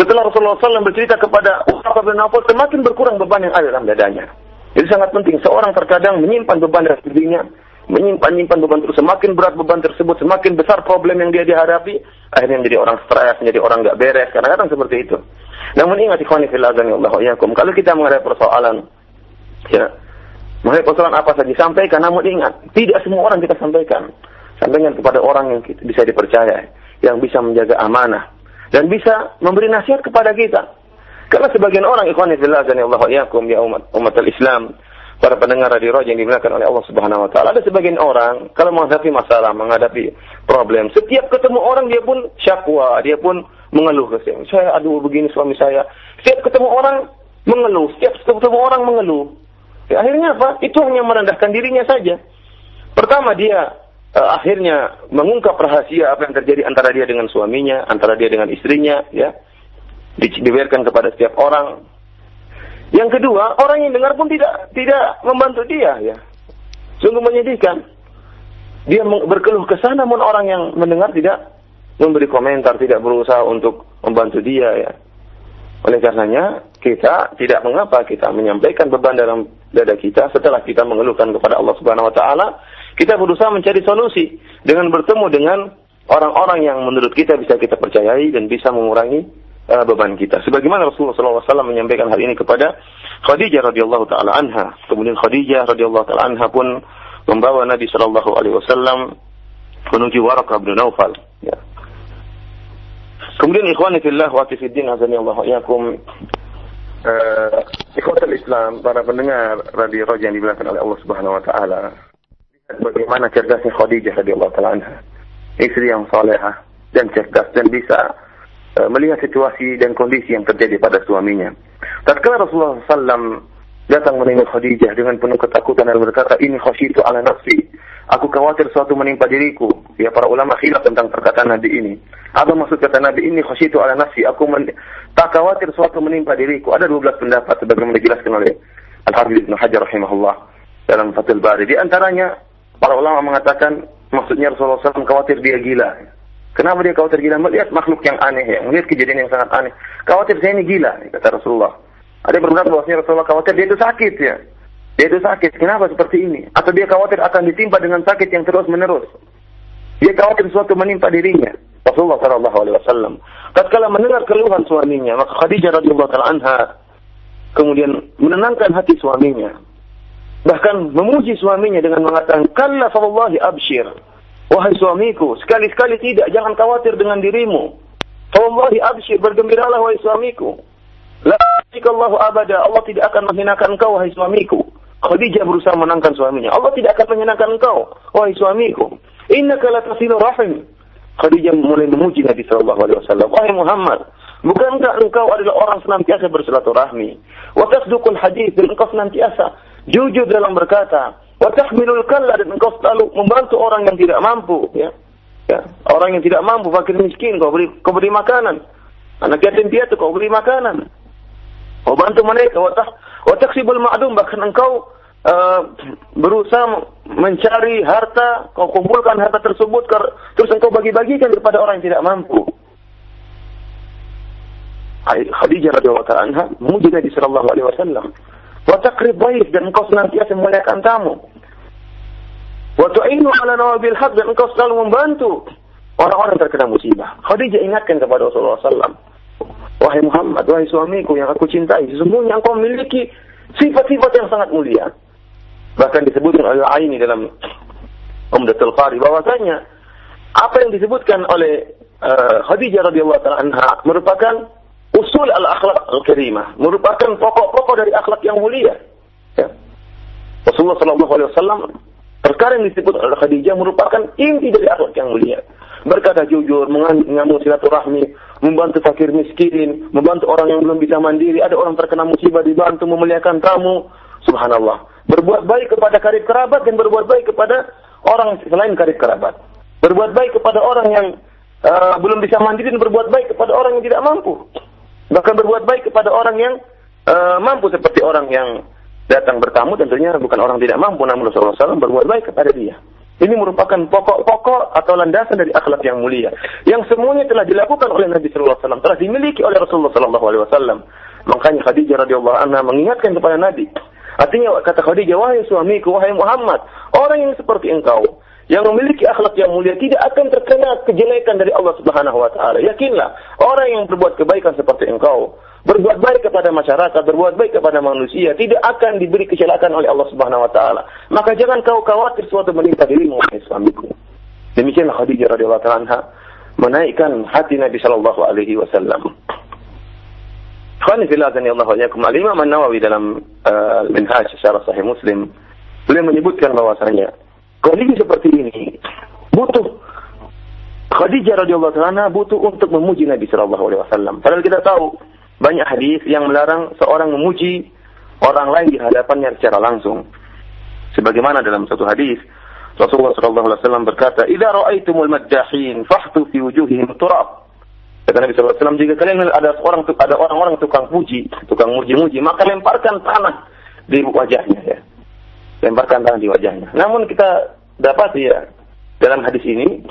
Setelah Rasulullah sallallahu alaihi wasallam bercerita kepada Waraqah bin Nawfal, semakin berkurang beban yang ada dalam dadanya. Jadi sangat penting seorang terkadang menyimpan beban dalam dirinya, menyimpan beban terus, semakin berat beban tersebut, semakin besar problem yang dia dihadapi, akhirnya menjadi orang stres, menjadi orang enggak beres, kadang-kadang seperti itu. Namun ingat ikhwani fillah azanillahu iyyakum, kalau kita menghadapi persoalan, ya, menghadapi persoalan apa saja, sampaikan, namun ingat, tidak semua orang kita sampaikan. Sampaikan kepada orang yang bisa dipercaya, yang bisa menjaga amanah dan bisa memberi nasihat kepada kita. Karena sebagian orang ikhwani fillah azanillahu iyyakum, ya umat Islam, para pendengar radio yang dimuliakan oleh Allah Subhanahu wa taala, ada sebagian orang kalau menghadapi masalah, menghadapi problem, setiap ketemu orang dia pun syakwa, dia pun mengeluh, saya aduh begini suami saya. Setiap ketemu orang mengeluh, Ya, akhirnya apa? Itu hanya merendahkan dirinya saja. Pertama dia akhirnya mengungkap rahasia apa yang terjadi antara dia dengan suaminya, antara dia dengan istrinya, ya. Dibiarkan kepada setiap orang. Yang kedua, orang yang dengar pun tidak membantu dia, ya. Sungguh menyedihkan. Dia berkeluh kesah namun orang yang mendengar tidak memberi komentar, tidak berusaha untuk membantu dia, ya. Oleh karenanya, kita tidak mengapa kita menyampaikan beban dalam dada kita setelah kita mengeluhkan kepada Allah Subhanahu wa taala, kita berusaha mencari solusi dengan bertemu dengan orang-orang yang menurut kita bisa kita percayai dan bisa mengurangi beban kita. Sebagaimana Rasulullah sallallahu alaihi wasallam menyampaikan hal ini kepada Khadijah radhiyallahu taala anha. Kemudian Khadijah radhiyallahu taala anha pun membawa Nabi sallallahu alaihi wasallam menuju Waraqah bin Nawfal, ya. Kemudian ikhwani fillah wa fiddin azanillahu iyyakum, ikhwatul Islam, para pendengar radio yang dimuliakan oleh Allah Subhanahu wa taala. Lihat bagaimana cerdasnya Khadijah radhiyallahu taala anha, istri yang salehah dan cerdas dan bisa melihat situasi dan kondisi yang terjadi pada suaminya. Tatkala Rasulullah SAW datang menengok Khadijah dengan penuh ketakutan dan berkata, ini khasyitu ala nafsi, aku khawatir suatu menimpa diriku. Ya, para ulama khilaf tentang perkataan Nabi ini. Apa maksud kata Nabi ini khasyitu ala nafsi, aku tak khawatir suatu menimpa diriku? Ada 12 pendapat sebagaimana dijelaskan oleh Al-Harits bin Hajar rahimahullah dalam Fathul Bari. Di antaranya para ulama mengatakan maksudnya Rasulullah SAW khawatir dia gila. Kenapa dia khawatir gila? Melihat makhluk yang aneh, ya, melihat kejadian yang sangat aneh. Khawatir saya ini gila, kata Rasulullah. Ada berpendapat bahwasanya Rasulullah khawatir dia itu sakit, ya. Dia itu sakit, kenapa seperti ini? Atau dia khawatir akan ditimpa dengan sakit yang terus-menerus. Dia khawatir sesuatu menimpa dirinya. Rasulullah SAW tatkala mendengar keluhan suaminya, maka Khadijah radhiyallahu ta'ala anha kemudian menenangkan hati suaminya. Bahkan memuji suaminya dengan mengatakan, "Kalla fa wallahi abshir." Wahai suamiku, sekali-sekali tidak, jangan khawatir dengan dirimu. Fa wallahi abshir, bergembiralah wahai suamiku. La yuhzikallahu abada, Allah tidak akan menghinakan engkau wahai suamiku. Khadijah berusaha menenangkan suaminya. Allah tidak akan menghinakan engkau wahai suamiku. Innaka latasilu rahim. Khadijah mulai memuji Nabi sallallahu alaihi wasallam. Wahai Muhammad, bukankah engkau adalah orang senantiasa bersilaturahmi? Wa tasduqul hadits, dan engkau senantiasa jujur dalam berkata. Wa tahmilul kalla, dan engkau selalu membantu orang yang tidak mampu, ya. Ya, orang yang tidak mampu, fakir miskin, kau beri makanan. Anak yatim piatu kau beri makanan. Kau bantu mereka. Wa taksibul ma'dum, bahkan engkau berusaha mencari harta, kau kumpulkan harta tersebut, terus engkau bagi-bagikan kepada orang yang tidak mampu. Khadijah radhiyallahu anha memuji Nabi sallallahu alaihi wasallam. Wa taqrib dhaif, dan engkau senantiasa memuliakan tamu. Wa tu'inu 'ala nawabil haqq, dan engkau selalu membantu orang-orang terkena musibah. Khadijah ingatkan kepada Rasulullah sallallahu alaihi wasallam, "Wahai Muhammad, wahai suamiku yang aku cintai, sesungguhnya engkau memiliki sifat-sifat yang sangat mulia." Bahkan disebutkan oleh Al-Aini dalam Umdatul Qari bahwasanya apa yang disebutkan oleh Khadijah radhiyallahu ta'ala anha merupakan usul al-akhlaq al-karimah, merupakan pokok-pokok dari akhlak yang mulia, ya. Rasulullah SAW, perkara yang disebut oleh Khadijah merupakan inti dari akhlak yang mulia. Berkata jujur, mengamalkan silaturahmi, membantu fakir miskin, membantu orang yang belum bisa mandiri, ada orang terkena musibah dibantu, memuliakan tamu, subhanallah. Berbuat baik kepada karib kerabat dan berbuat baik kepada orang selain karib kerabat. Berbuat baik kepada orang yang belum bisa mandiri dan berbuat baik kepada orang yang tidak mampu. Bahkan berbuat baik kepada orang yang mampu, seperti orang yang datang bertamu, tentunya bukan orang tidak mampu, namun Rasulullah SAW berbuat baik kepada dia. Ini merupakan pokok-pokok atau landasan dari akhlak yang mulia, yang semuanya telah dilakukan oleh Nabi Sallallahu Alaihi Wasallam, telah dimiliki oleh Rasulullah Sallallahu Alaihi Wasallam. Makanya Khadijah radhiyallahu anha mengingatkan kepada Nabi. Artinya kata Khadijah, wahai suamiku, wahai Muhammad, orang yang seperti engkau yang memiliki akhlak yang mulia tidak akan terkena kejelekan dari Allah Subhanahu wa taala. Yakinlah, orang yang berbuat kebaikan seperti engkau, berbuat baik kepada masyarakat, berbuat baik kepada manusia, tidak akan diberi kecelakaan oleh Allah Subhanahu wa taala. Maka jangan kau khawatir suatu menimpa dirimu, wahai suamiku. Demikianlah Khadijah radhiyallahu anha menaikkan hati Nabi sallallahu alaihi wasallam. Khani fillah Allah wa iyyakum. Imam Nawawi dalam Minhaj Syarah Shahih Muslim beliau menyebutkan bahwasanya kondisi seperti ini butuh Khadijah radhiyallahu anha butuh untuk memuji Nabi sallallahu alaihi wasallam. Padahal kita tahu banyak hadis yang melarang seorang memuji orang lain di hadapannya secara langsung. Sebagaimana dalam satu hadis Rasulullah sallallahu alaihi wasallam berkata, "Idza ra'aitumul maddahin fahthu fi wujuhihim turab." Kata Nabi sallallahu alaihi wasallam, jika kalian ada orang-orang tukang muji-muji, maka lemparkan tanah di wajahnya, ya. Lemparkan tangan di wajahnya. Namun kita dapat, ya, dalam hadis ini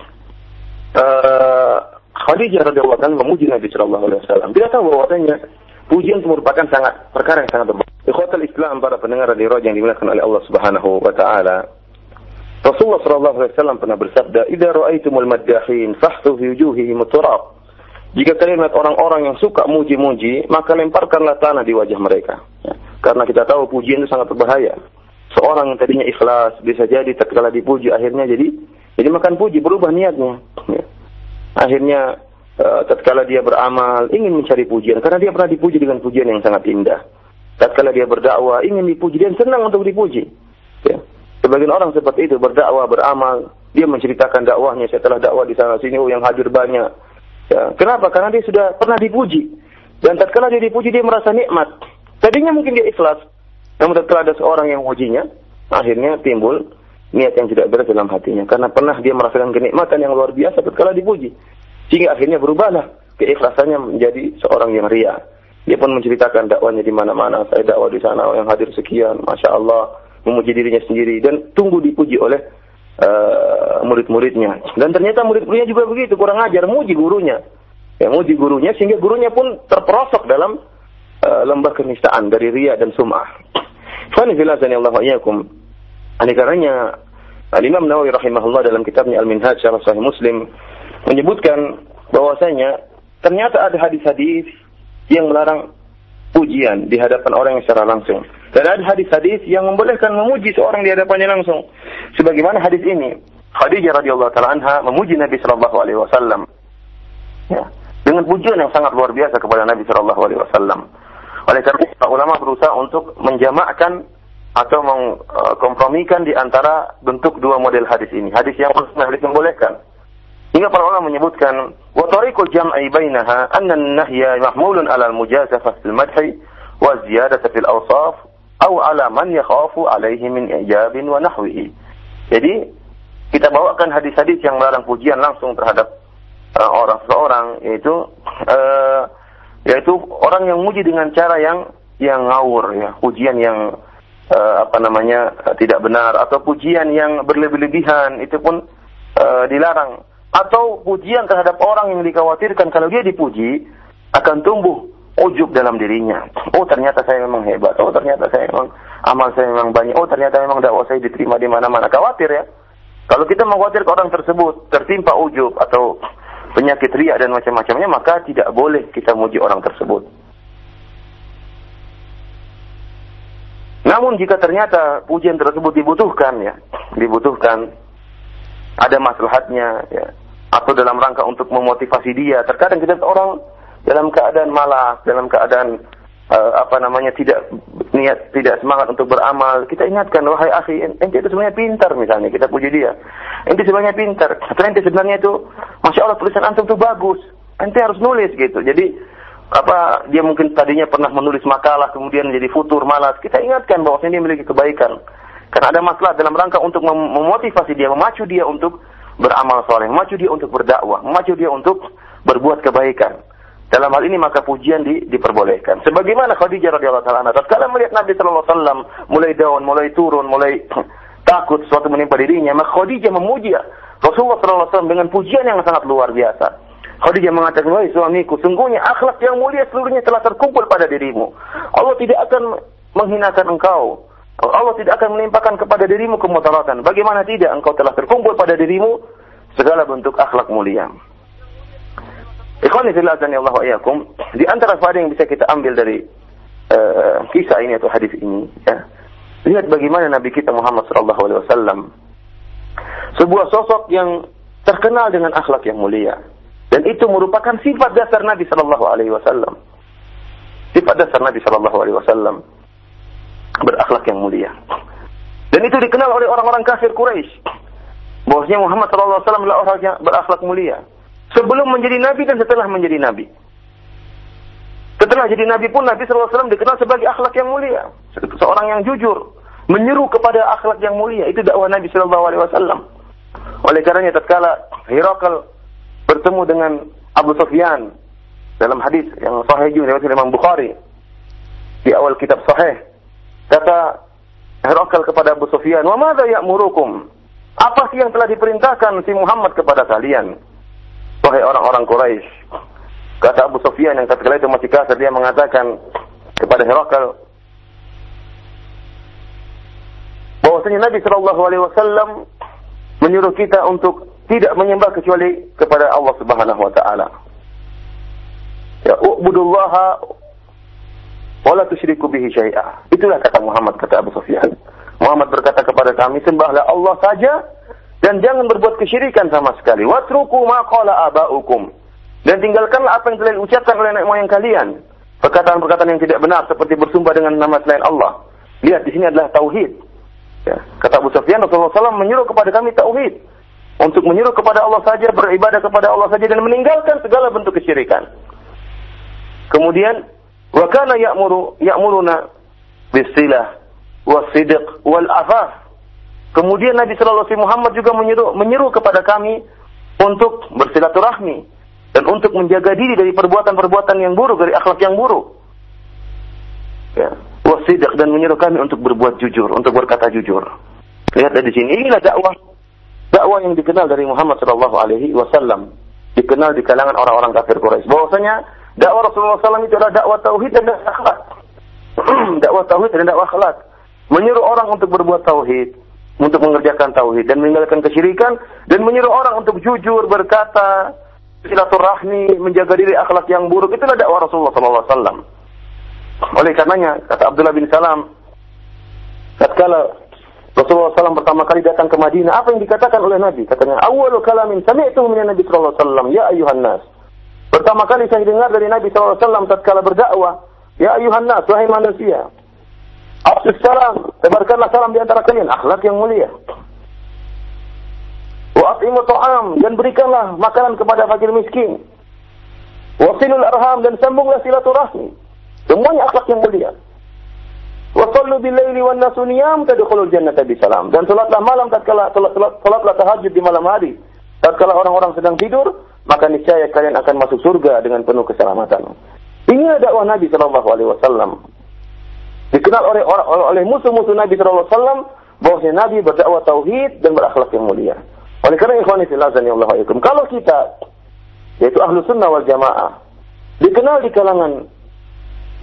Khadijah radhiyallahu anha memuji Nabi sallallahu alaihi wasallam. Kita tahu bahwasanya pujian merupakan perkara yang sangat berbahaya. Ikhwatul Islam, para pendengar radio yang dimuliakan oleh Allah Subhanahu wa taala. Rasulullah sallallahu alaihi wasallam pernah bersabda, "Idza ra'aitumul maddahin fahthu fi wujuhihim turab." Jika kalian lihat orang-orang yang suka muji-muji, maka lemparkanlah tanah di wajah mereka. Ya. Karena kita tahu pujian itu sangat berbahaya. Seorang yang tadinya ikhlas bisa jadi tatkala dipuji akhirnya jadi makan puji, berubah niatnya, ya. Akhirnya tatkala dia beramal ingin mencari pujian karena dia pernah dipuji dengan pujian yang sangat indah. Tatkala dia berdakwah ingin dipuji dan senang untuk dipuji, ya. Sebagian orang seperti itu, berdakwah, beramal, dia menceritakan dakwahnya, setelah dakwah di sana sini, oh yang hadir banyak, ya. Kenapa? Karena dia sudah pernah dipuji, dan tatkala dia dipuji dia merasa nikmat. Tadinya mungkin dia ikhlas, namun setelah ada seorang yang memujinya, akhirnya timbul niat yang tidak beres dalam hatinya. Karena pernah dia merasakan kenikmatan yang luar biasa ketika dipuji. Sehingga akhirnya berubahlah keikhlasannya menjadi seorang yang ria. Dia pun menceritakan dakwanya di mana-mana. Saya dakwah di sana, yang hadir sekian, Masya Allah. Memuji dirinya sendiri dan tunggu dipuji oleh murid-muridnya. Dan ternyata murid-muridnya juga begitu, kurang ajar, muji gurunya. Ya, muji gurunya sehingga gurunya pun terperosok dalam lembah kenistaan dari riya dan sum'ah. Oleh karenanya, Al-Imam Nawawi rahimahullah dalam kitabnya Al-Minhaj Syarah Shahih Muslim menyebutkan bahwasanya ternyata ada hadis-hadis yang melarang pujian di hadapan orang yang secara langsung. Dan ada hadis-hadis yang membolehkan memuji seorang di hadapannya langsung. Sebagaimana hadis ini, Khadijah radhiyallahu ta'ala anha memuji Nabi sallallahu alaihi wasallam. Ya, dengan pujian yang sangat luar biasa kepada Nabi sallallahu alaihi wasallam. Oleh karena itu, ulama berusaha untuk menjamakkan atau mengkompromikan di antara bentuk dua model hadis ini. Hadis yang sunnah, hadis yang membolehkan. Hingga para ulama menyebutkan, wa tariqul jam'i bainaha anna an-nahya mahmulun 'ala al-mujazafah fil madhi wa ziyadah fil awsaf aw 'ala man yakhafu 'alaihi min ijabin wa nahwihi. Jadi, kita bawakan hadis-hadis yang melarang pujian langsung terhadap orang seorang, yaitu orang yang muji dengan cara yang ngawur, ya, pujian yang tidak benar, atau pujian yang berlebih-lebihan, itu pun dilarang. Atau pujian terhadap orang yang dikhawatirkan kalau dia dipuji akan tumbuh ujub dalam dirinya. Oh, ternyata saya memang hebat. Oh, ternyata saya memang amal saya memang banyak. Oh, ternyata memang dakwah saya diterima di mana-mana. Khawatir, ya. Kalau kita mengkhawatirkan orang tersebut tertimpa ujub atau penyakit riya dan macam-macamnya, maka tidak boleh kita muji orang tersebut. Namun jika ternyata pujian tersebut dibutuhkan, ada maslahatnya, ya, atau dalam rangka untuk memotivasi dia. Terkadang kita orang dalam keadaan malas, dalam keadaan tidak niat, tidak semangat untuk beramal. Kita ingatkan, wahai akhi, ente itu sebenarnya pintar, misalnya kita puji dia, ente sebenarnya pintar, atau ente sebenarnya itu, Masya Allah, tulisan antum itu bagus, ente harus nulis gitu. Jadi dia mungkin tadinya pernah menulis makalah, kemudian jadi futur, malas. Kita ingatkan bahwa dia memiliki kebaikan. Karena ada masalah dalam rangka untuk memotivasi dia, memacu dia untuk beramal soleh, memacu dia untuk berdakwah, memacu dia untuk berbuat kebaikan. Dalam hal ini maka pujian diperbolehkan. Sebagaimana Khadijah radhiyallahu ta'ala anha, tatkala melihat Nabi sallallahu alaihi wasallam mulai down, mulai turun, mulai takut sesuatu menimpa dirinya, maka Khadijah memuji Rasulullah sallallahu alaihi wasallam dengan pujian yang sangat luar biasa. Khadijah mengatakan, wahai suamiku, sungguhnya akhlak yang mulia seluruhnya telah terkumpul pada dirimu. Allah tidak akan menghinakan engkau. Allah tidak akan menimpakan kepada dirimu kemudaratan. Bagaimana tidak, engkau telah terkumpul pada dirimu segala bentuk akhlak mulia. Ikhwani fillah azani Allah wa iyyakum, di antara faedah yang bisa kita ambil dari kisah ini atau hadis ini, ya. Lihat bagaimana Nabi kita Muhammad sallallahu alaihi wasallam, sebuah sosok yang terkenal dengan akhlak yang mulia. Dan itu merupakan sifat dasar Nabi sallallahu alaihi wasallam. Sifat dasar Nabi sallallahu alaihi wasallam, berakhlak yang mulia. Dan itu dikenal oleh orang-orang kafir Quraisy, bahwasanya Muhammad sallallahu alaihi wasallam adalah orang yang berakhlak mulia. Sebelum menjadi nabi dan setelah menjadi nabi. Setelah jadi nabi pun Nabi sallallahu alaihi wasallam dikenal sebagai akhlak yang mulia, seorang yang jujur, menyeru kepada akhlak yang mulia. Itu dakwah Nabi sallallahu alaihi wasallam. Oleh karenanya tatkala Herakal bertemu dengan Abu Sufyan dalam hadis yang sahih juga dari Imam Bukhari di awal kitab sahih, kata Herakal kepada Abu Sufyan, "Wa madza ya'murukum?" Apa sih yang telah diperintahkan si Muhammad kepada kalian, wahai orang-orang Quraisy? Kata Abu Sufyan yang ketika itu masih kasar, dia mengatakan kepada Herakal bahwasanya Nabi sallallahu alaihi wasallam menyuruh kita untuk tidak menyembah kecuali kepada Allah Subhanahu wa taala. Ya, ubudullaha wa la tusyriku bihi syai'a. Itulah kata Muhammad, kata Abu Sufyan. Muhammad berkata kepada kami, sembahlah Allah saja dan jangan berbuat kesyirikan sama sekali. Watruku ma qala aba'ukum. Dan tinggalkanlah apa yang telah diucapkan oleh nenek moyang kalian. Perkataan-perkataan yang tidak benar seperti bersumpah dengan nama selain Allah. Lihat, di sini adalah tauhid. Ya, kata Abu Sufyan, Rasulullah SAW menyuruh kepada kami tauhid. Untuk menyuruh kepada Allah saja, beribadah kepada Allah saja, dan meninggalkan segala bentuk kesyirikan. Kemudian, wa kana ya'muruna bis-silah was-sidq wal-afaf. Kemudian Nabi sallallahu alaihi Muhammad juga menyeru kepada kami untuk bersilaturahmi dan untuk menjaga diri dari perbuatan-perbuatan yang buruk, dari akhlak yang buruk. ya, wasidq, dan menyuruh kami untuk berbuat jujur, untuk berkata jujur. Lihat dari sini, inilah dakwah yang dikenal dari Muhammad sallallahu alaihi wasallam, dikenal di kalangan orang-orang kafir Quraisy. Bahwasanya dakwah Rasulullah SAW itu adalah dakwah tauhid dan dakwah akhlak. Dakwah tauhid dan dakwah akhlak, menyuruh orang untuk berbuat tauhid, untuk mengerjakan tauhid dan meninggalkan kesyirikan, dan menyuruh orang untuk jujur, berkata, silaturahmi, menjaga diri akhlak yang buruk. Itulah dakwah Rasulullah SAW. Oleh karenanya, kata Abdullah bin Salam, tatkala Rasulullah SAW pertama kali datang ke Madinah, apa yang dikatakan oleh Nabi? Katanya, awwalu kalamin sami'tuhu minan Nabi sallallahu alaihi wasallam, ya ayuhan nas. Pertama kali saya dengar dari Nabi sallallahu alaihi wasallam tatkala berdakwah, ya ayuhan nas, wahai manusia. Assalamualaikum, tebarkanlah salam di antara kalian, akhlak yang mulia. Wa at'imu ta'am, dan berikanlah makanan kepada fakir miskin. Wa silul arham, dan sambunglah silaturahmi. Semuanya akhlak yang mulia. Wa sallu bil laili wan nasu niyam tadkhulul jannata bisalam. Dan salatlah malam tatkala salatlah tahajud di malam hari. Tatkala orang-orang sedang tidur, maka niscaya kalian akan masuk surga dengan penuh keselamatan. Inilah dakwah Nabi sallallahu alaihi wasallam. Dikenal oleh musuh-musuh Nabi sallallahu alaihi wasallam bahwasanya Nabi berdakwah tauhid dan berakhlak yang mulia. Oleh karena ikhwani fillah azanillahu wa iyyakum, kalau kita yaitu ahlu sunnah wal jamaah dikenal di kalangan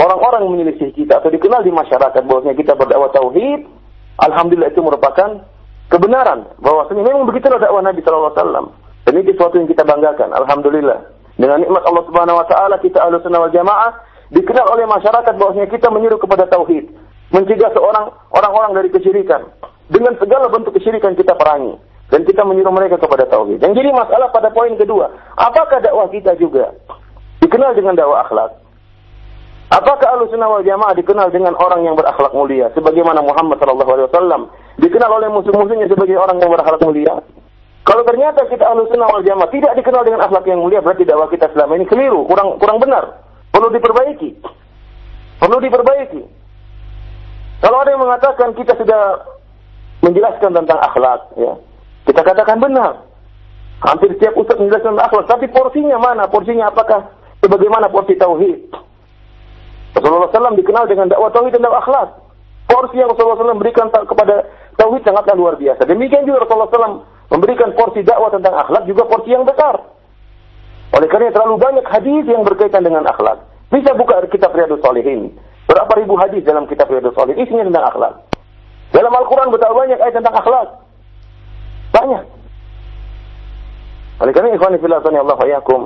orang-orang yang menyelisih kita atau dikenal di masyarakat bahwasanya kita berdakwah tauhid, alhamdulillah itu merupakan kebenaran, bahwasanya memang begitulah dakwah Nabi sallallahu alaihi wasallam. Dan ini sesuatu yang kita banggakan, alhamdulillah. Dengan nikmat Allah Subhanahu wa taala kita ahlu sunnah wal jamaah dikenal oleh masyarakat bahwasanya kita menyuruh kepada tauhid, mencegah orang-orang dari kesyirikan. Dengan segala bentuk kesyirikan kita perangi dan kita menyuruh mereka kepada tauhid. Dan jadi masalah pada poin kedua, apakah dakwah kita juga dikenal dengan dakwah akhlak? Apakah Ahlussunnah wal Jamaah dikenal dengan orang yang berakhlak mulia sebagaimana Muhammad sallallahu alaihi wasallam dikenal oleh musuh-musuhnya sebagai orang yang berakhlak mulia? Kalau ternyata kita Ahlussunnah wal Jamaah tidak dikenal dengan akhlak yang mulia, berarti dakwah kita selama ini keliru, kurang benar. Perlu diperbaiki. Kalau ada yang mengatakan kita sudah menjelaskan tentang akhlak, ya, kita katakan benar. Hampir setiap ustaz menjelaskan tentang akhlak, tapi porsinya mana? Porsinya apakah sebagaimana porsi tauhid? Rasulullah SAW dikenal dengan dakwah tauhid dan dakwah akhlak. Porsi yang Rasulullah SAW berikan kepada tauhid sangatlah luar biasa. Demikian juga Rasulullah SAW memberikan porsi dakwah tentang akhlak juga porsi yang besar. Oleh kerana terlalu banyak hadis yang berkaitan dengan akhlak. Bisa buka kitab Riyadhus Salihin. Berapa ribu hadis dalam kitab Riyadhus Salihin isinya tentang akhlak. Dalam Al-Quran betapa banyak ayat tentang akhlak. Banyak. Oleh kerana ikhwan fillah Allah wa iyyakum,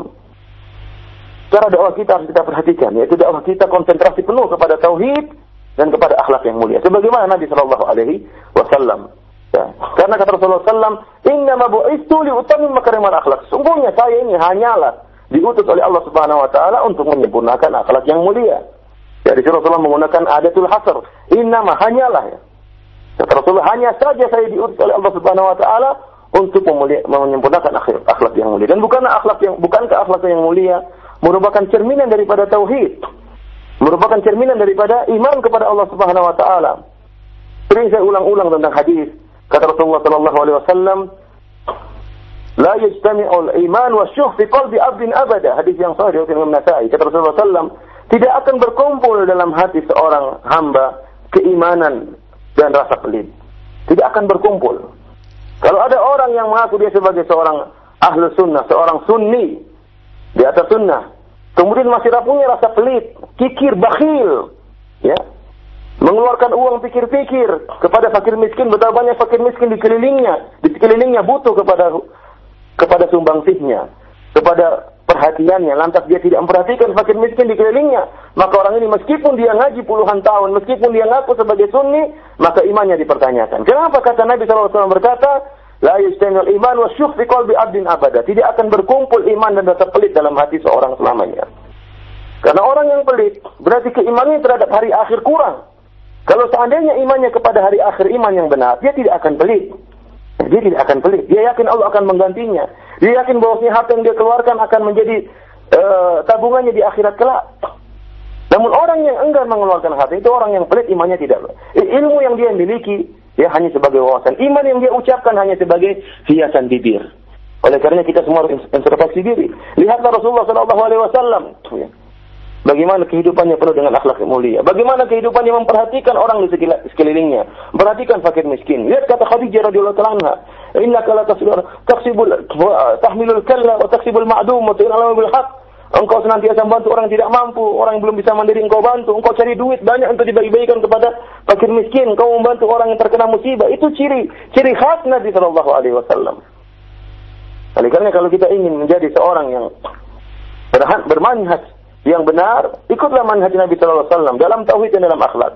cara dakwah kita harus kita perhatikan, yaitu dakwah kita konsentrasi penuh kepada tauhid dan kepada akhlak yang mulia. Sebagaimana Nabi sallallahu alaihi wasallam. Karena kata Rasulullah SAW, innama bu'istu liutammima makarimal akhlak. Sungguhnya saya ini hanyalah diutus oleh Allah Subhanahu Wa Taala untuk menyempurnakan akhlak yang mulia. Jadi Rasulullah menggunakan adatul hasr, innama, hanyalah. Ya. Kata Rasulullah, hanya saja saya diutus oleh Allah Subhanahu Wa Taala untuk menyempurnakan akhlak yang mulia. Dan bukankah akhlak yang mulia merupakan cerminan daripada tauhid, merupakan cerminan daripada iman kepada Allah Subhanahu Wa Taala. Sering saya ulang-ulang tentang hadis. Kata Rasulullah sallallahu alaihi wasallam, la yajtami'u al-iman wasyuh fi qalbi 'abdin abada. Hadis yang sahih dari Imam Nawawi. Kata Rasulullah sallam, tidak akan berkumpul dalam hati seorang hamba keimanan dan rasa pelit. Tidak akan berkumpul. Kalau ada orang yang mengaku dia sebagai seorang ahlu sunnah, seorang sunni di atas sunnah, kemudian masih punya rasa pelit, kikir, bakhil, ya, mengeluarkan uang pikir-pikir kepada fakir miskin, betapa banyak fakir miskin di kelilingnya butuh kepada sumbangsihnya, kepada perhatiannya, lantas dia tidak memperhatikan fakir miskin di kelilingnya, maka orang ini meskipun dia ngaji puluhan tahun, meskipun dia ngaku sebagai sunni, maka imannya dipertanyakan. Kenapa kata Nabi sallallahu alaihi wasallam berkata, la yajtami'ul iman wasyuh fi qalbi 'abdin abada. Tidak akan berkumpul iman dan rasa pelit dalam hati seorang selamanya. Karena orang yang pelit berarti keimanannya terhadap hari akhir kurang. Kalau seandainya imannya kepada hari akhir iman yang benar, dia tidak akan pelit. Dia tidak akan pelit. Dia yakin Allah akan menggantinya. Dia yakin bahwasanya harta yang dia keluarkan akan menjadi tabungannya di akhirat kelak. Namun orang yang enggan mengeluarkan harta itu orang yang pelit, imannya tidak. Ilmu yang dia miliki ya hanya sebagai wawasan. Iman yang dia ucapkan hanya sebagai hiasan bibir. Oleh karenanya kita semua harus introspeksi diri. Lihatlah Rasulullah sallallahu alaihi wasallam. Bagaimana kehidupannya penuh dengan akhlak mulia. Bagaimana kehidupannya memperhatikan orang di sekelilingnya. Perhatikan fakir miskin. Lihat kata Khadijah radhiyallahu anha, "Innaka la taksibul tahmilul kalla wa taksibul ma'dum wa tu'lamu bil haqq." Engkau senantiasa membantu orang yang tidak mampu, orang yang belum bisa mandiri engkau bantu, engkau cari duit banyak untuk dibagi-bagikan kepada fakir miskin, engkau membantu orang yang terkena musibah. Itu ciri khas Nabi sallallahu alaihi wasallam. Oleh karena kalau kita ingin menjadi seorang yang bermanhaj yang benar, ikutlah manhaj Nabi sallallahu alaihi wasallam dalam tauhid dan dalam akhlak.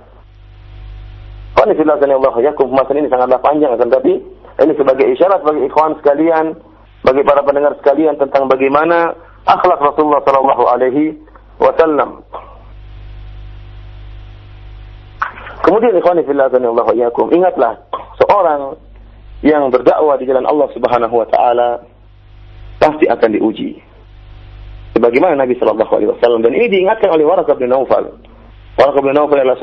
Karena jelas dan Allah yakum pembahasan ini sangatlah panjang, tapi ini sebagai isyarat bagi ikhwan sekalian, bagi para pendengar sekalian tentang bagaimana akhlak Rasulullah sallallahu alaihi wasallam. Kemudian ikhwani fillah wa iyyakum, ingatlah seorang yang berdakwah di jalan Allah Subhanahu wa taala pasti akan diuji. Sebagaimana Nabi sallallahu alaihi wasallam, dan ini diingatkan oleh Waraqah bin Nawfal. Waraqah bin Nawfal adalah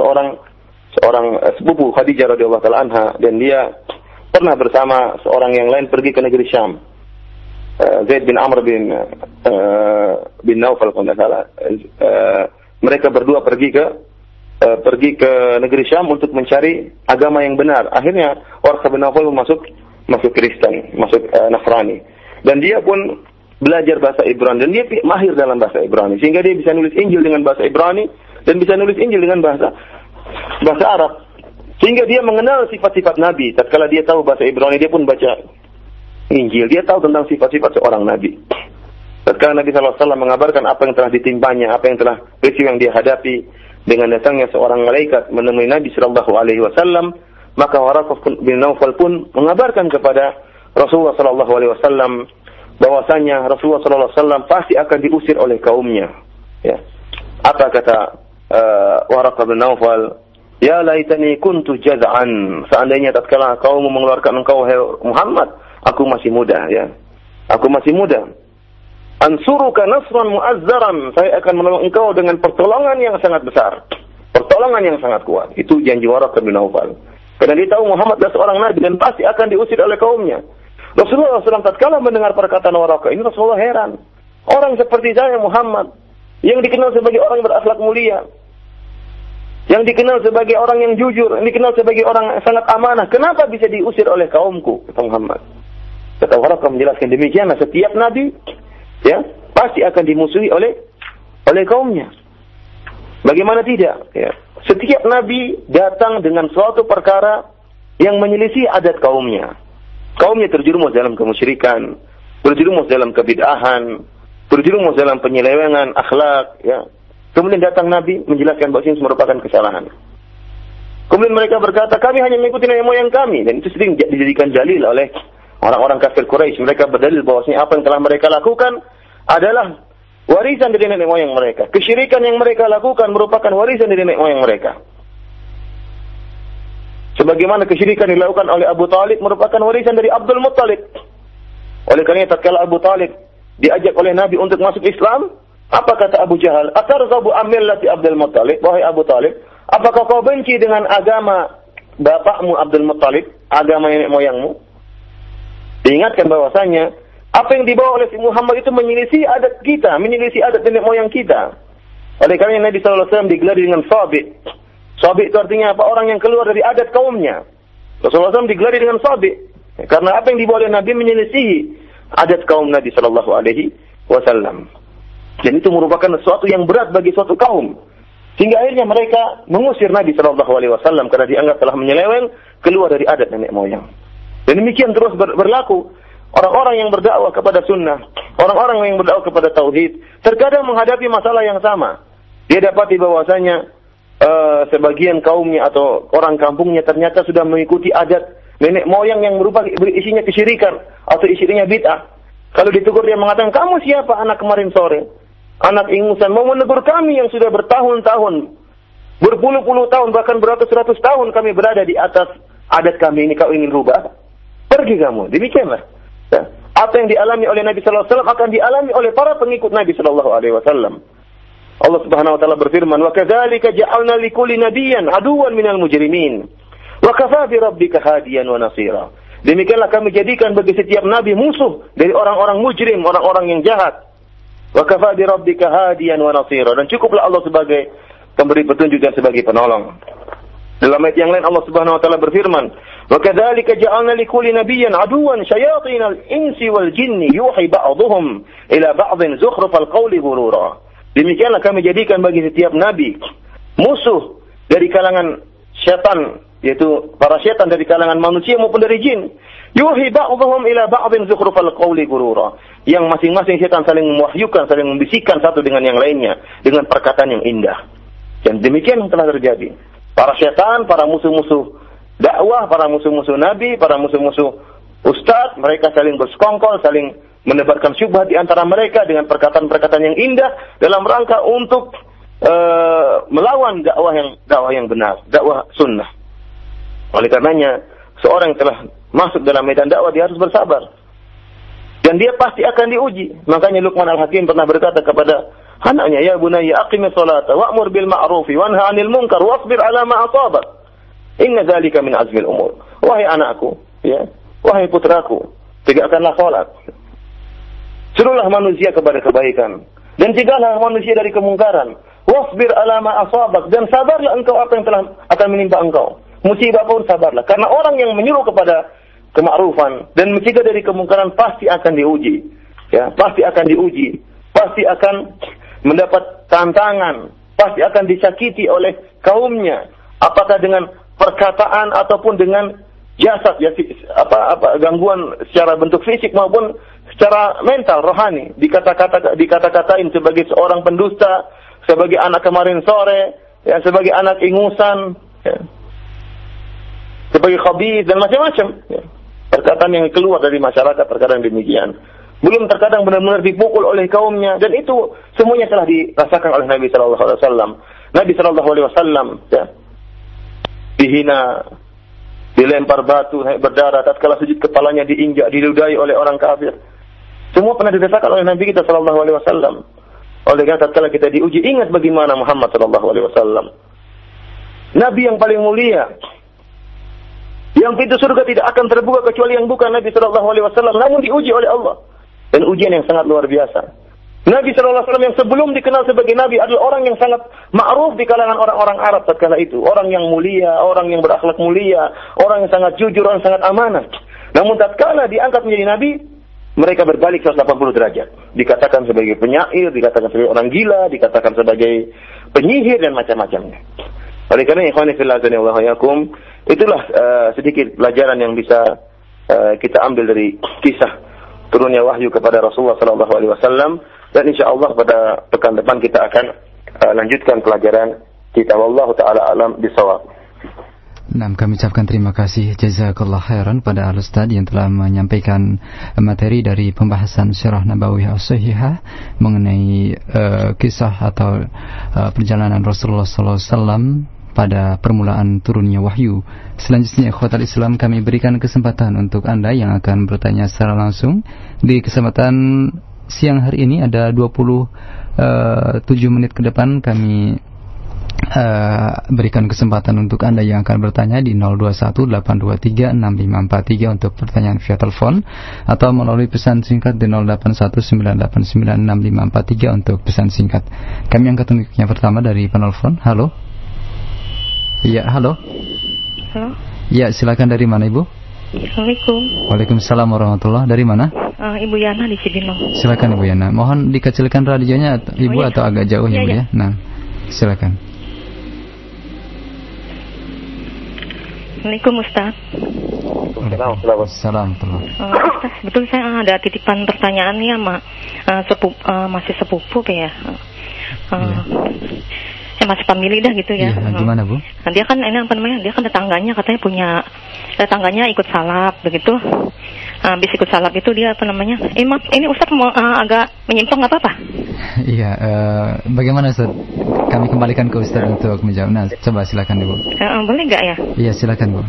seorang sepupu Khadijah radhiyallahu taala anha, dan dia pernah bersama seorang yang lain pergi ke negeri Syam. Zaid bin Amr bin Naufal, kalau tidak salah, mereka berdua pergi ke negeri Syam untuk mencari agama yang benar. Akhirnya Waraqah bin Nawfal masuk Kristen, masuk Nasrani, dan dia pun belajar bahasa Ibrani, dan dia mahir dalam bahasa Ibrani, sehingga dia bisa nulis Injil dengan bahasa Ibrani dan bisa nulis Injil dengan bahasa Arab, sehingga dia mengenal sifat-sifat Nabi. Tatkala dia tahu bahasa Ibrani, dia pun baca Injil, dia tahu tentang sifat-sifat seorang Nabi. Tatkala Nabi sallallahu alaihi wasallam mengabarkan apa yang telah ditimpanya, apa yang telah peristiwa yang dia hadapi dengan datangnya seorang malaikat menemui Nabi sallallahu alaihi wasallam, maka Waraqah bin Nawfal pun mengabarkan kepada Rasulullah sallallahu alaihi wasallam bahwasanya Rasulullah sallallahu alaihi wasallam pasti akan diusir oleh kaumnya. Ya. Apa kata Waraqah bin Nawfal? Ya laitani kuntu jaz'an. Seandainya tatkala kaum mengeluarkan engkau Muhammad, aku masih muda, ya. Aku masih muda. Ansuruka nasran mu'azzaran. Saya akan menolong engkau dengan pertolongan yang sangat besar. Pertolongan yang sangat kuat. Itu janji Waraqah bin Nawfal. Karena dia tahu Muhammad adalah seorang Nabi dan pasti akan diusir oleh kaumnya. Rasulullah SAW tatkala mendengar perkataan Waraqah ini, Rasulullah heran. Orang seperti saya Muhammad, yang dikenal sebagai orang yang berakhlak mulia, yang dikenal sebagai orang yang jujur, yang dikenal sebagai orang yang sangat amanah, kenapa bisa diusir oleh kaumku, Muhammad? Kata Waraqah menjelaskan demikianlah setiap nabi, ya, pasti akan dimusuhi oleh kaumnya. Bagaimana tidak? Ya. Setiap nabi datang dengan suatu perkara yang menyelisih adat kaumnya. Kaumnya terjerumus dalam kemusyrikan, terjerumus dalam kebid'ahan, terjerumus dalam penyelewengan akhlak, ya. Kemudian datang nabi menjelaskan bahwa ini merupakan kesalahan. Kemudian mereka berkata, kami hanya mengikuti nenek moyang kami, dan itu sering dijadikan jalil oleh orang-orang kafir Quraisy. Mereka berdalil bahwasanya apa yang telah mereka lakukan adalah warisan dari nenek moyang mereka. Kesyirikan yang mereka lakukan merupakan warisan dari nenek moyang mereka. Sebagaimana kesyirikan dilakukan oleh Abu Talib merupakan warisan dari Abdul Muttalib. Oleh karena tatkala Abu Talib diajak oleh Nabi untuk masuk Islam, apa kata Abu Jahal? Atarzabu amillati Abdul Muttalib, wahai Abu Talib, apakah kau benci dengan agama bapakmu Abdul Muttalib, agama nenek moyangmu? Diingatkan bahwasanya apa yang dibawa oleh si Muhammad itu menyelisih adat kita, menyelisih adat nenek moyang kita. Oleh karena Nabi sallallahu alaihi wasallam digelar dengan sabit. Sabit itu artinya apa? Orang yang keluar dari adat kaumnya. Rasulullah SAW digelar dengan sabit karena apa yang dibawa oleh Nabi menyelisihi adat kaum Nabi sallallahu alaihi wasallam. Dan itu merupakan sesuatu yang berat bagi suatu kaum. Sehingga akhirnya mereka mengusir Nabi sallallahu alaihi wasallam karena dianggap telah menyeleweng keluar dari adat nenek moyang. Dan demikian terus berlaku orang-orang yang berdakwah kepada sunnah, orang-orang yang berdakwah kepada tauhid, terkadang menghadapi masalah yang sama. Dia dapati bahwasanya sebagian kaumnya atau orang kampungnya ternyata sudah mengikuti adat nenek moyang yang merupakan isinya kesyirikan atau isinya bid'ah. Kalau ditegur dia mengatakan, kamu siapa anak kemarin sore, anak ingusan, mau menegur kami yang sudah bertahun-tahun, berpuluh-puluh tahun, bahkan beratus-ratus tahun kami berada di atas adat kami ini, kau ingin rubah? Pergi kamu. Demikianlah. Ya. Apa yang dialami oleh Nabi sallallahu alaihi wasallam akan dialami oleh para pengikut Nabi sallallahu alaihi wasallam. Allah Subhanahu wa taala berfirman, "Wa kadzalika ja'alna likulli nabiyyan aduwwan minal mujrimin. Wa kafa bi rabbika hadiyan wa nasira." Demikianlah kami jadikan bagi setiap nabi musuh dari orang-orang mujrim, orang-orang yang jahat. Wa kafa bi rabbika hadiyan wa nasira. Dan cukuplah Allah sebagai pemberi petunjuk dan sebagai penolong. Dalam ayat yang lain Allah Subhanahu wa taala berfirman, "Wa kadzalika ja'alna likulli nabiyyin aduwan syayatinal insi wal jinni yuhi ba'dhuhum ila ba'dhin zukhrufal qawli ghurura." Demikianlah kami jadikan bagi setiap nabi musuh dari kalangan syaitan, yaitu para syaitan dari kalangan manusia maupun dari jin. Yuhi ba'dhuhum ila ba'dhin zukhrufal qawli ghurura. Yang masing-masing syaitan saling mewahyukan, saling membisikkan satu dengan yang lainnya dengan perkataan yang indah. Dan demikian telah terjadi. Para syaitan, para musuh-musuh dakwah, para musuh-musuh nabi, para musuh-musuh ustaz, mereka saling bersekongkol, saling menebarkan syubhat di antara mereka dengan perkataan-perkataan yang indah dalam rangka untuk melawan dakwah yang benar, dakwah sunnah. Oleh karenanya, seorang yang telah masuk dalam medan dakwah dia harus bersabar. Dan dia pasti akan diuji. Makanya Luqman al-Hakim pernah berkata kepada anaknya, ya bunayya aqimi salata wa'mur bil ma'rufi wanha 'anil munkar wasbir 'ala ma asabak. Inna dzalika min azmil umur. Wahai anakku, ya, wahai putraku, tegakkanlah salat. Serulah manusia kepada kebaikan dan jagalah manusia dari kemungkaran. Wasbir 'ala ma asabak, dan sabarlah engkau apa yang telah akan menimpa engkau. Musibah pun sabarlah, karena orang yang menyuruh kepada kemakrufan dan mencegah dari kemungkaran pasti akan diuji. Ya, pasti akan diuji, pasti akan mendapat tantangan, pasti akan disakiti oleh kaumnya, apakah dengan perkataan ataupun dengan jasad, ya, gangguan secara bentuk fisik maupun secara mental rohani, dikata-katain sebagai seorang pendusta, sebagai anak kemarin sore, ya, sebagai anak ingusan, ya, sebagai khabis dan macam-macam, ya, perkataan yang keluar dari masyarakat terkadang demikian. Belum terkadang benar-benar dipukul oleh kaumnya, dan itu semuanya telah dirasakan oleh Nabi sallallahu alaihi wasallam. Nabi sallallahu alaihi wasallam dihina, dilempar batu berdarah, tatkala sujud kepalanya diinjak, diludahi oleh orang kafir. Semua pernah dirasakan oleh Nabi kita sallallahu alaihi wasallam. Oleh karena tatkala kita diuji, ingat bagaimana Muhammad sallallahu alaihi wasallam. Nabi yang paling mulia, yang pintu surga tidak akan terbuka kecuali yang bukan Nabi sallallahu alaihi wasallam, namun diuji oleh Allah. Dan ujian yang sangat luar biasa. Nabi SAW yang sebelum dikenal sebagai Nabi adalah orang yang sangat ma'ruf di kalangan orang-orang Arab tatkala itu. Orang yang mulia, orang yang berakhlak mulia, orang yang sangat jujur, orang yang sangat amanah. Namun tatkala diangkat menjadi Nabi, mereka berbalik 180 derajat. Dikatakan sebagai penyair, dikatakan sebagai orang gila, dikatakan sebagai penyihir dan macam-macamnya. Oleh karena itulah sedikit pelajaran yang bisa kita ambil dari kisah turunnya wahyu kepada Rasulullah sallallahu alaihi wasallam, dan insyaallah pada pekan depan kita akan lanjutkan pelajaran kita. Wallahu taala alam bisawab. Nah, kami ucapkan terima kasih jazakallah khairan pada Al-Ustaz yang telah menyampaikan materi dari pembahasan Syarah Nabawiyah As-Sahihah mengenai kisah atau perjalanan Rasulullah sallallahu alaihi wasallam pada permulaan turunnya wahyu. Selanjutnya, ikhwatal Islam, kami berikan kesempatan untuk Anda yang akan bertanya secara langsung. Di kesempatan siang hari ini ada 27 menit ke depan kami berikan kesempatan untuk Anda yang akan bertanya di 0218236543 untuk pertanyaan via telepon, atau melalui pesan singkat di 0819896543 untuk pesan singkat. Kami angkat untuk yang pertama dari penelpon. Halo. Ya, halo. Halo. Ya, silakan, dari mana Ibu? Assalamualaikum. Waalaikumsalam warahmatullahi. Dari mana? Ibu Yana di Cibinong. Silakan Ibu Yana. Mohon dikecilkan radionya Ibu, atau agak jauh ya, Ibu ya. Nah, silakan. Assalamualaikum Ustaz. Waalaikumsalam. Ustaz, betul saya ada titipan pertanyaan nih sama masih sepupu ya. Masih family dah gitu ya. Iya, gimana Bu? Nah, dia kan ini apa namanya? Dia kan tetangganya katanya punya tetangganya ikut salap begitu. Habis ikut salap itu dia apa namanya? Ini Ustaz mau agak menyimpang enggak apa-apa? Iya, bagaimana Ustaz? Kami kembalikan ke Ustaz untuk menjawab. Nah, coba silakan Bu. Boleh enggak ya? Iya, silakan Bu.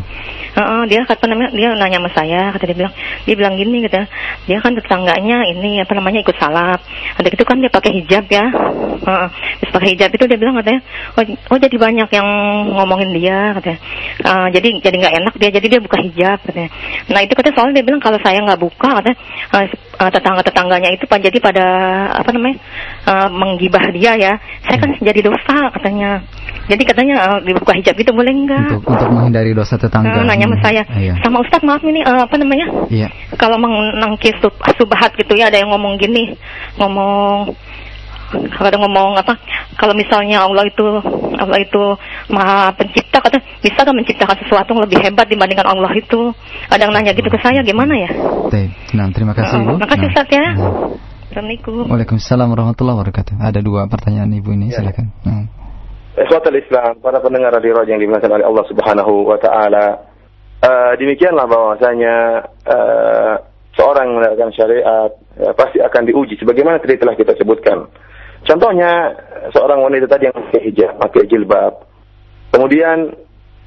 Dia kata namanya, dia nanya sama saya, kata dia bilang gini kata, dia kan tetangganya ini apa namanya ikut salap. Ada gitu kan dia pakai hijab ya. Terus pakai hijab itu dia bilang katanya, Oh, jadi banyak yang ngomongin dia katanya. Jadi nggak enak dia, jadi dia buka hijab katanya. Nah itu katanya soalnya dia bilang kalau saya nggak buka katanya tetangga-tetangganya itu jadi pada menggibah dia ya. Saya kan jadi dosa katanya. Jadi katanya dibuka hijab gitu boleh enggak? Untuk menghindari dosa tetangga. Nanya sama saya. Iya. Sama Ustaz maaf ini Iya. Kalau menangkis subhat gitu ya, ada yang ngomong gini, ngomong kalau misalnya Allah itu Maha Pencipta, kata bisa kan menciptakan sesuatu yang lebih hebat dibandingkan Allah itu. Ada yang nanya gitu ke saya, gimana ya? Nah, terima kasih Ibu. Terima kasih Ustaz ya. Assalamualaikum. Waalaikumsalam warahmatullahi wabarakatuh. Ada dua pertanyaan Ibu ini, ya. Silakan. Ikhwatul Islam, para pendengar radio yang dimuliakan oleh Allah Subhanahu wa taala. Demikianlah bahwasanya seorang menegakkan syariat pasti akan diuji sebagaimana telah kita sebutkan. Contohnya seorang wanita tadi yang pakai hijab, pakai jilbab. Kemudian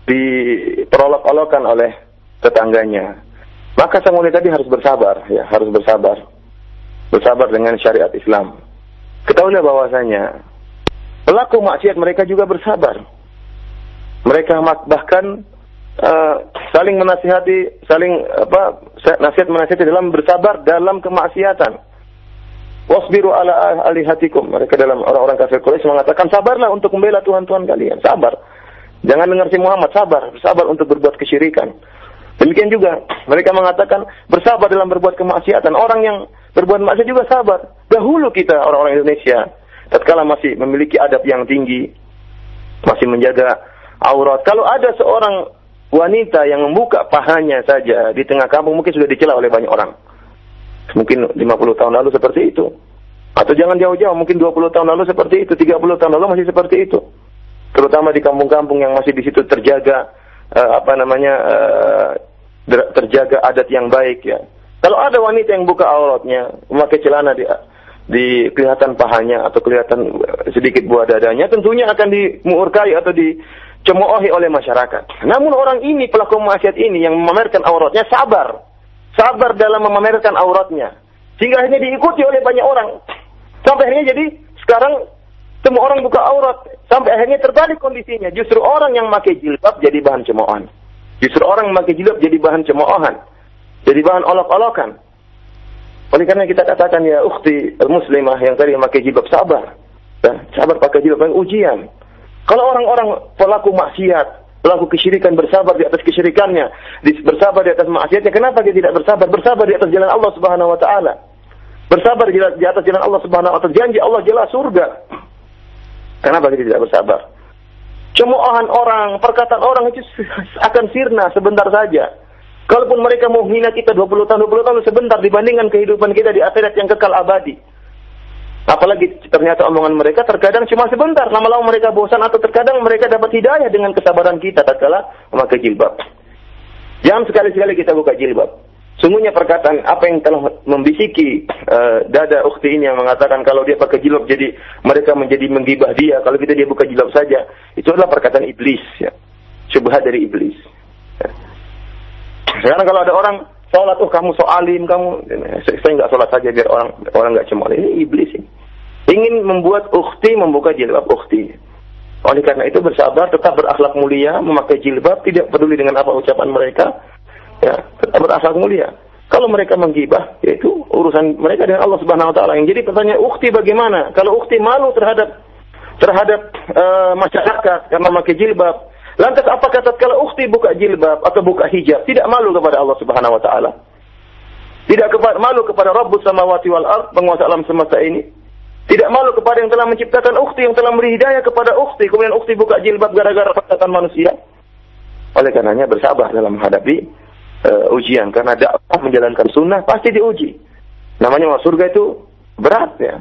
diperolok-olokkan oleh tetangganya. Maka sang wanita tadi harus bersabar, ya, harus bersabar. Bersabar dengan syariat Islam. Ketahuilah bahwasanya pelaku maksiat mereka juga bersabar. Mereka bahkan saling menasihati, nasihat-menasihati dalam bersabar dalam kemaksiatan. Wasbiru ala alihatikum. Mereka dalam orang-orang kafir Quraisy mengatakan sabarlah untuk membela Tuhan-Tuhan kalian. Sabar. Jangan dengar si Muhammad, sabar. Bersabar untuk berbuat kesyirikan. Demikian juga mereka mengatakan bersabar dalam berbuat kemaksiatan. Orang yang berbuat maksiat juga sabar. Dahulu kita orang-orang Indonesia tatkala masih memiliki adab yang tinggi, masih menjaga aurat. Kalau ada seorang wanita yang membuka pahanya saja di tengah kampung, mungkin sudah dicela oleh banyak orang. Mungkin 50 tahun lalu seperti itu. Atau jangan jauh-jauh, mungkin 20 tahun lalu seperti itu, 30 tahun lalu masih seperti itu. Terutama di kampung-kampung yang masih di situ terjaga terjaga adat yang baik ya. Kalau ada wanita yang buka auratnya, memakai celana di kelihatan pahanya atau kelihatan sedikit buah dadanya, tentunya akan dimurkai atau dicemoohi oleh masyarakat. Namun orang ini, pelaku maksiat ini yang memamerkan auratnya, sabar dalam memamerkan auratnya, sehingga akhirnya diikuti oleh banyak orang. Sampai akhirnya jadi sekarang semua orang buka aurat, sampai akhirnya terbalik kondisinya. Justru orang yang pakai jilbab jadi bahan cemoohan. Jadi bahan olok-olokan. Oleh karena kita katakan ya ukhti muslimah yang tadi memakai jilbab, sabar. Ya, sabar pakai jilbab yang ujian. Kalau orang-orang pelaku maksiat, pelaku kesyirikan bersabar di atas kesyirikannya, bersabar di atas maksiatnya, kenapa dia tidak bersabar? Bersabar di atas jalan Allah Subhanahu wa taala. Bersabar di atas jalan Allah Subhanahu wa taala, janji Allah jelas surga. Kenapa dia tidak bersabar? Cemoohan orang, perkataan orang itu akan sirna sebentar saja. Kalaupun mereka mau hina kita 20 tahun sebentar dibandingkan kehidupan kita di akhirat yang kekal abadi. Apalagi ternyata omongan mereka terkadang cuma sebentar, lama-lama mereka bosan atau terkadang mereka dapat hidayah dengan kesabaran kita tatkala memakai jilbab. Jangan sekali-sekali kita buka jilbab. Sungguhnya perkataan apa yang telah membisiki dada ukhti ini yang mengatakan kalau dia pakai jilbab jadi mereka menjadi menggibah dia, kalau kita dia buka jilbab saja, itu adalah perkataan iblis ya. Syubhat dari iblis. Ya. Sekarang kalau ada orang sholat, kamu soalim, kamu saya nggak sholat saja biar orang nggak cemooh. Ini iblis ini. Ingin membuat ukhti membuka jilbab ukhti. Oleh karena itu bersabar, tetap berakhlak mulia, memakai jilbab, tidak peduli dengan apa ucapan mereka, ya tetap berakhlak mulia. Kalau mereka menggibah, yaitu urusan mereka dengan Allah Subhanahu Wa Taala. Yang jadi pertanyaan ukhti bagaimana? Kalau ukhti malu terhadap masyarakat karena memakai jilbab. Lantas apakah tatkala ukhti buka jilbab atau buka hijab tidak malu kepada Allah Subhanahu wa taala? Tidak malu kepada Rabbus samawati wal ard, penguasa alam semesta ini? Tidak malu kepada yang telah menciptakan ukhti, yang telah memberi hidayah kepada ukhti, kemudian ukhti buka jilbab gara-gara perkataan manusia? Oleh karenanya bersabar dalam menghadapi ujian, karena dakwah menjalankan sunnah pasti diuji. Namanya masuk surga itu berat ya.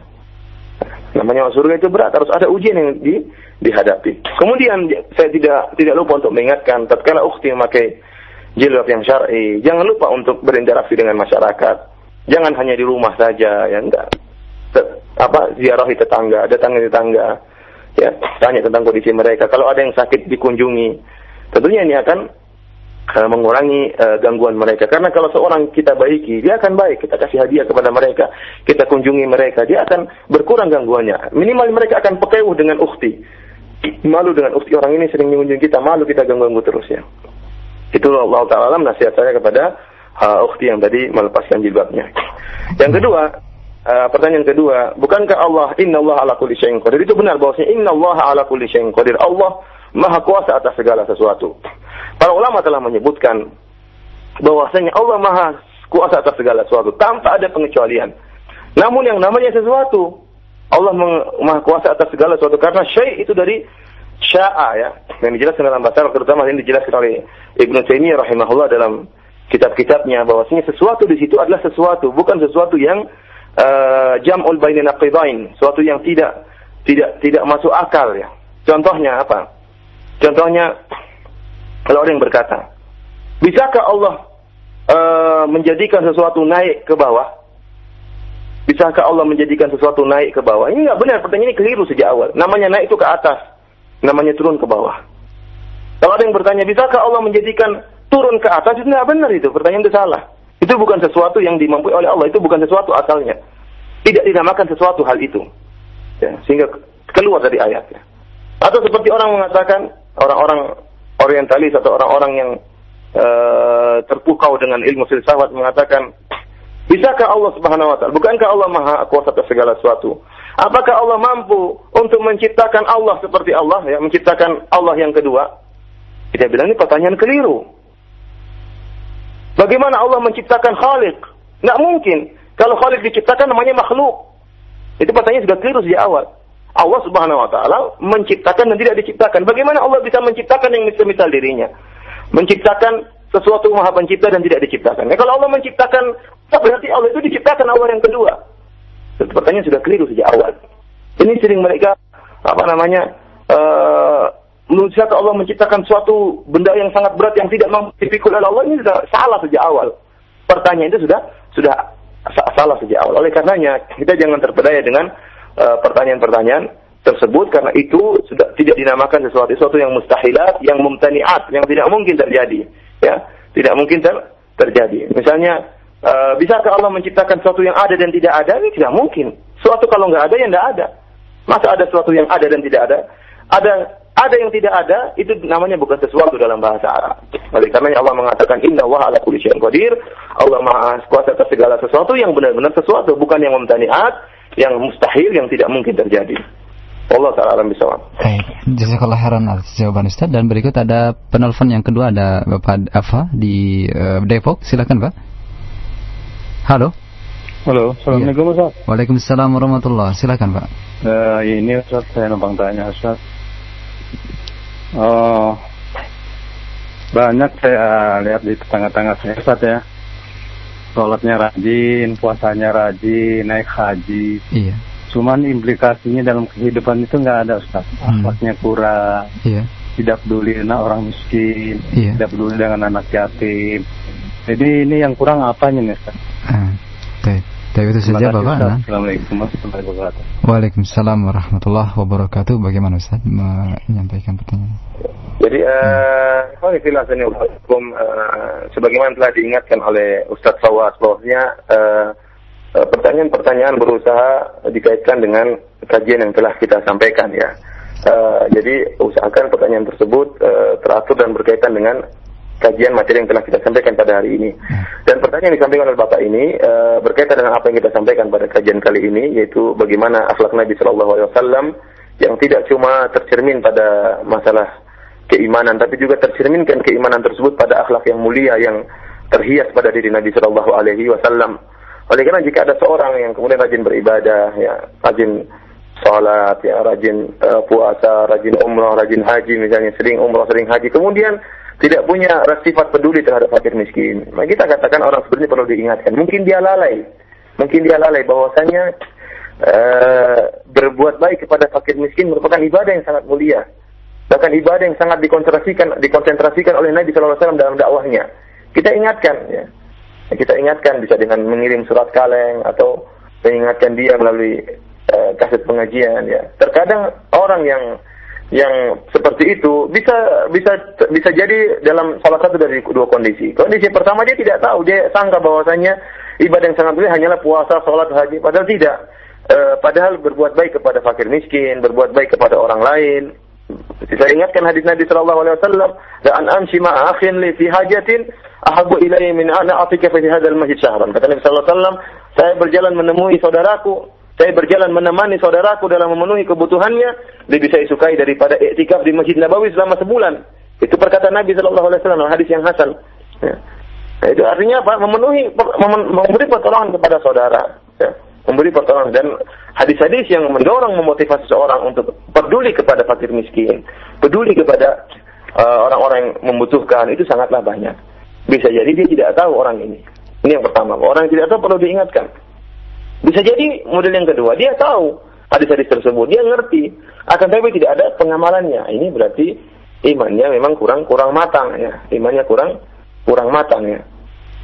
Harus ada ujian yang dihadapi. Kemudian saya tidak lupa untuk mengingatkan tatkala ukhti memakai jilbab yang syar'i, jangan lupa untuk berinteraksi dengan masyarakat. Jangan hanya di rumah saja, ya enggak. Ziarahi tetangga, datangi tetangga, ya, tanya tentang kondisi mereka. Kalau ada yang sakit dikunjungi. Tentunya ini akan mengurangi gangguan mereka. Karena kalau seorang kita baiki, dia akan baik. Kita kasih hadiah kepada mereka, kita kunjungi mereka, dia akan berkurang gangguannya. Minimal mereka akan pekewuh dengan ukhti. Malu dengan ukhti, orang ini sering mengunjungi kita, malu kita ganggu terus ya. Itulah Allah Ta'ala nasihat saya kepada ukhti yang tadi melepaskan jilbabnya. Yang kedua, pertanyaan kedua, bukankah Allah innallaha ala kulli syai'in qadir? Itu benar bahwasanya innallaha ala kulli syai'in qadir. Allah Maha kuasa atas segala sesuatu. Para ulama telah menyebutkan bahwasanya Allah Maha kuasa atas segala sesuatu tanpa ada pengecualian. Namun yang namanya sesuatu, Allah Maha kuasa atas segala sesuatu karena syai' itu dari sya'a, ya. Yang dijelaskan dalam bahasa Arab, terutama yang dijelaskan oleh Ibn Taimiyah rahimahullah dalam kitab-kitabnya, bahwasanya sesuatu di situ adalah sesuatu, bukan sesuatu yang jam'ul baina naqidain, sesuatu yang tidak masuk akal, ya. Contohnya apa? Contohnya, kalau orang yang berkata, bisakah Allah menjadikan sesuatu naik ke bawah? Bisakah Allah menjadikan sesuatu naik ke bawah? Ini enggak benar, pertanyaan ini keliru sejak awal. Namanya naik itu ke atas, namanya turun ke bawah. Kalau ada yang bertanya, bisakah Allah menjadikan turun ke atas? Itu enggak benar itu, pertanyaan itu salah. Itu bukan sesuatu yang dimampu oleh Allah, itu bukan sesuatu asalnya. Tidak dinamakan sesuatu hal itu. Ya, sehingga keluar dari ayatnya. Atau seperti orang mengatakan, orang-orang orientalis atau orang-orang yang terpukau dengan ilmu filsafat mengatakan, bisakah Allah subhanahu wa ta'ala, bukankah Allah maha kuasa atas segala sesuatu? Apakah Allah mampu untuk menciptakan Allah seperti Allah, ya, menciptakan Allah yang kedua? Kita bilang ini pertanyaan keliru. Bagaimana Allah menciptakan Khalik? Nggak mungkin. Kalau Khalik diciptakan namanya makhluk. Itu pertanyaan sudah keliru sejak awal. Allah subhanahu wa ta'ala menciptakan dan tidak diciptakan. Bagaimana Allah bisa menciptakan yang misal-misal dirinya? Menciptakan sesuatu maha pencipta dan tidak diciptakan. Ya, kalau Allah menciptakan, berarti Allah itu diciptakan awal yang kedua. Itu pertanyaan sudah keliru sejak awal. Ini sering mereka, menunjukkan Allah menciptakan suatu benda yang sangat berat yang tidak mampu dipikul oleh Allah. Ini sudah salah sejak awal. Pertanyaan itu sudah salah sejak awal. Oleh karenanya, kita jangan terpedaya dengan pertanyaan-pertanyaan tersebut, karena itu sudah tidak dinamakan sesuatu yang mustahilat, yang mumtani'at, yang tidak mungkin terjadi, ya, tidak mungkin terjadi. Misalnya, bisakah Allah menciptakan sesuatu yang ada dan tidak ada? Ini tidak mungkin. Sesuatu kalau nggak ada, ya nggak ada. Masa ada sesuatu yang ada dan tidak ada? Ada yang tidak ada, itu namanya bukan sesuatu dalam bahasa Arab. Oleh karena Allah mengatakan innallaha ala kulli syai'in qadir, Allah maha kuasa atas segala sesuatu yang benar-benar sesuatu, bukan yang mumtani'at, yang mustahil, yang tidak mungkin terjadi. Allah Ta'ala alam bisawab. Baik, jazakallah khairan atas jawaban Ustaz. Dan berikut ada penelpon yang kedua, ada Bapak Afa di Depok. Silakan Pak. Halo, Assalamualaikum Ustaz. Waalaikumsalam warahmatullahi. Silakan Pak. Ini Ustaz, saya numpang tanya Ustaz. Banyak saya lihat di tetangga-tetangga saya Ustaz ya, sholatnya rajin, puasanya rajin, naik haji. Iya. Cuman implikasinya dalam kehidupan itu nggak ada Ustaz. Akhlaknya kurang. Iya. Tidak peduli dengan orang miskin. Iya. Tidak peduli dengan anak yatim. Jadi ini yang kurang apanya nih Ustaz? Tapi itu saja Bapak. Assalamualaikum warahmatullahi wabarakatuh. Waalaikumsalam warahmatullahi wabarakatuh. Bagaimana Ustaz menyampaikan pertanyaan? Jadi sebagaimana telah diingatkan oleh Ustaz Fawaz, bahwasanya pertanyaan-pertanyaan berusaha dikaitkan dengan kajian yang telah kita sampaikan, ya. Jadi usahakan pertanyaan tersebut teratur dan berkaitan dengan kajian materi yang telah kita sampaikan pada hari ini. Dan pertanyaan yang disampaikan oleh Bapak ini berkaitan dengan apa yang kita sampaikan pada kajian kali ini, yaitu bagaimana akhlak Nabi Shallallahu Alaihi Wasallam yang tidak cuma tercermin pada masalah keimanan, tapi juga tercerminkan keimanan tersebut pada akhlak yang mulia yang terhias pada diri Nabi Shallallahu Alaihi Wasallam. Oleh karena jika ada seorang yang kemudian rajin beribadah, ya, rajin salat, ya, rajin puasa, rajin umrah, rajin haji misalnya, sering umrah, sering haji, kemudian tidak punya sifat peduli terhadap fakir miskin, maka kita katakan orang seperti ini perlu diingatkan. Mungkin dia lalai bahwasanya berbuat baik kepada fakir miskin merupakan ibadah yang sangat mulia. Bahkan ibadah yang sangat dikonsentrasikan oleh Nabi Shallallahu Alaihi Wasallam dalam dakwahnya. Kita ingatkan, ya. Kita ingatkan bisa dengan mengirim surat kaleng atau mengingatkan dia melalui kaset pengajian, ya. Terkadang orang yang seperti itu bisa jadi dalam salah satu dari dua kondisi. Kondisi pertama, dia tidak tahu, dia sangka bahwasanya ibadah yang sangat mulia hanyalah puasa, salat, haji, padahal tidak. Padahal berbuat baik kepada fakir miskin, berbuat baik kepada orang lain, Saya ingatkan hadis Nabi SAW, "An amshi ma'a akhin li fi hajatin ahabbu ilayya min an a'tika fi hadzal masjid shahran." Kata Nabi SAW, saya berjalan menemui saudaraku, saya berjalan menemani saudaraku dalam memenuhi kebutuhannya lebih saya sukai daripada iktikaf di Masjid Nabawi selama sebulan. Itu perkataan Nabi SAW, hadis yang hasan. Ya. Nah, itu artinya apa? Memberi pertolongan kepada saudara. Ya. Memberi pertolongan dan hadis-hadis yang mendorong memotivasi seorang untuk peduli kepada fakir miskin, peduli kepada orang-orang yang membutuhkan itu sangatlah banyak. Bisa jadi dia tidak tahu orang ini. Ini yang pertama, orang yang tidak tahu perlu diingatkan. Bisa jadi model yang kedua, dia tahu hadis-hadis tersebut, dia ngerti, akan tapi tidak ada pengamalannya. Ini berarti imannya memang kurang matang ya, imannya kurang matang ya.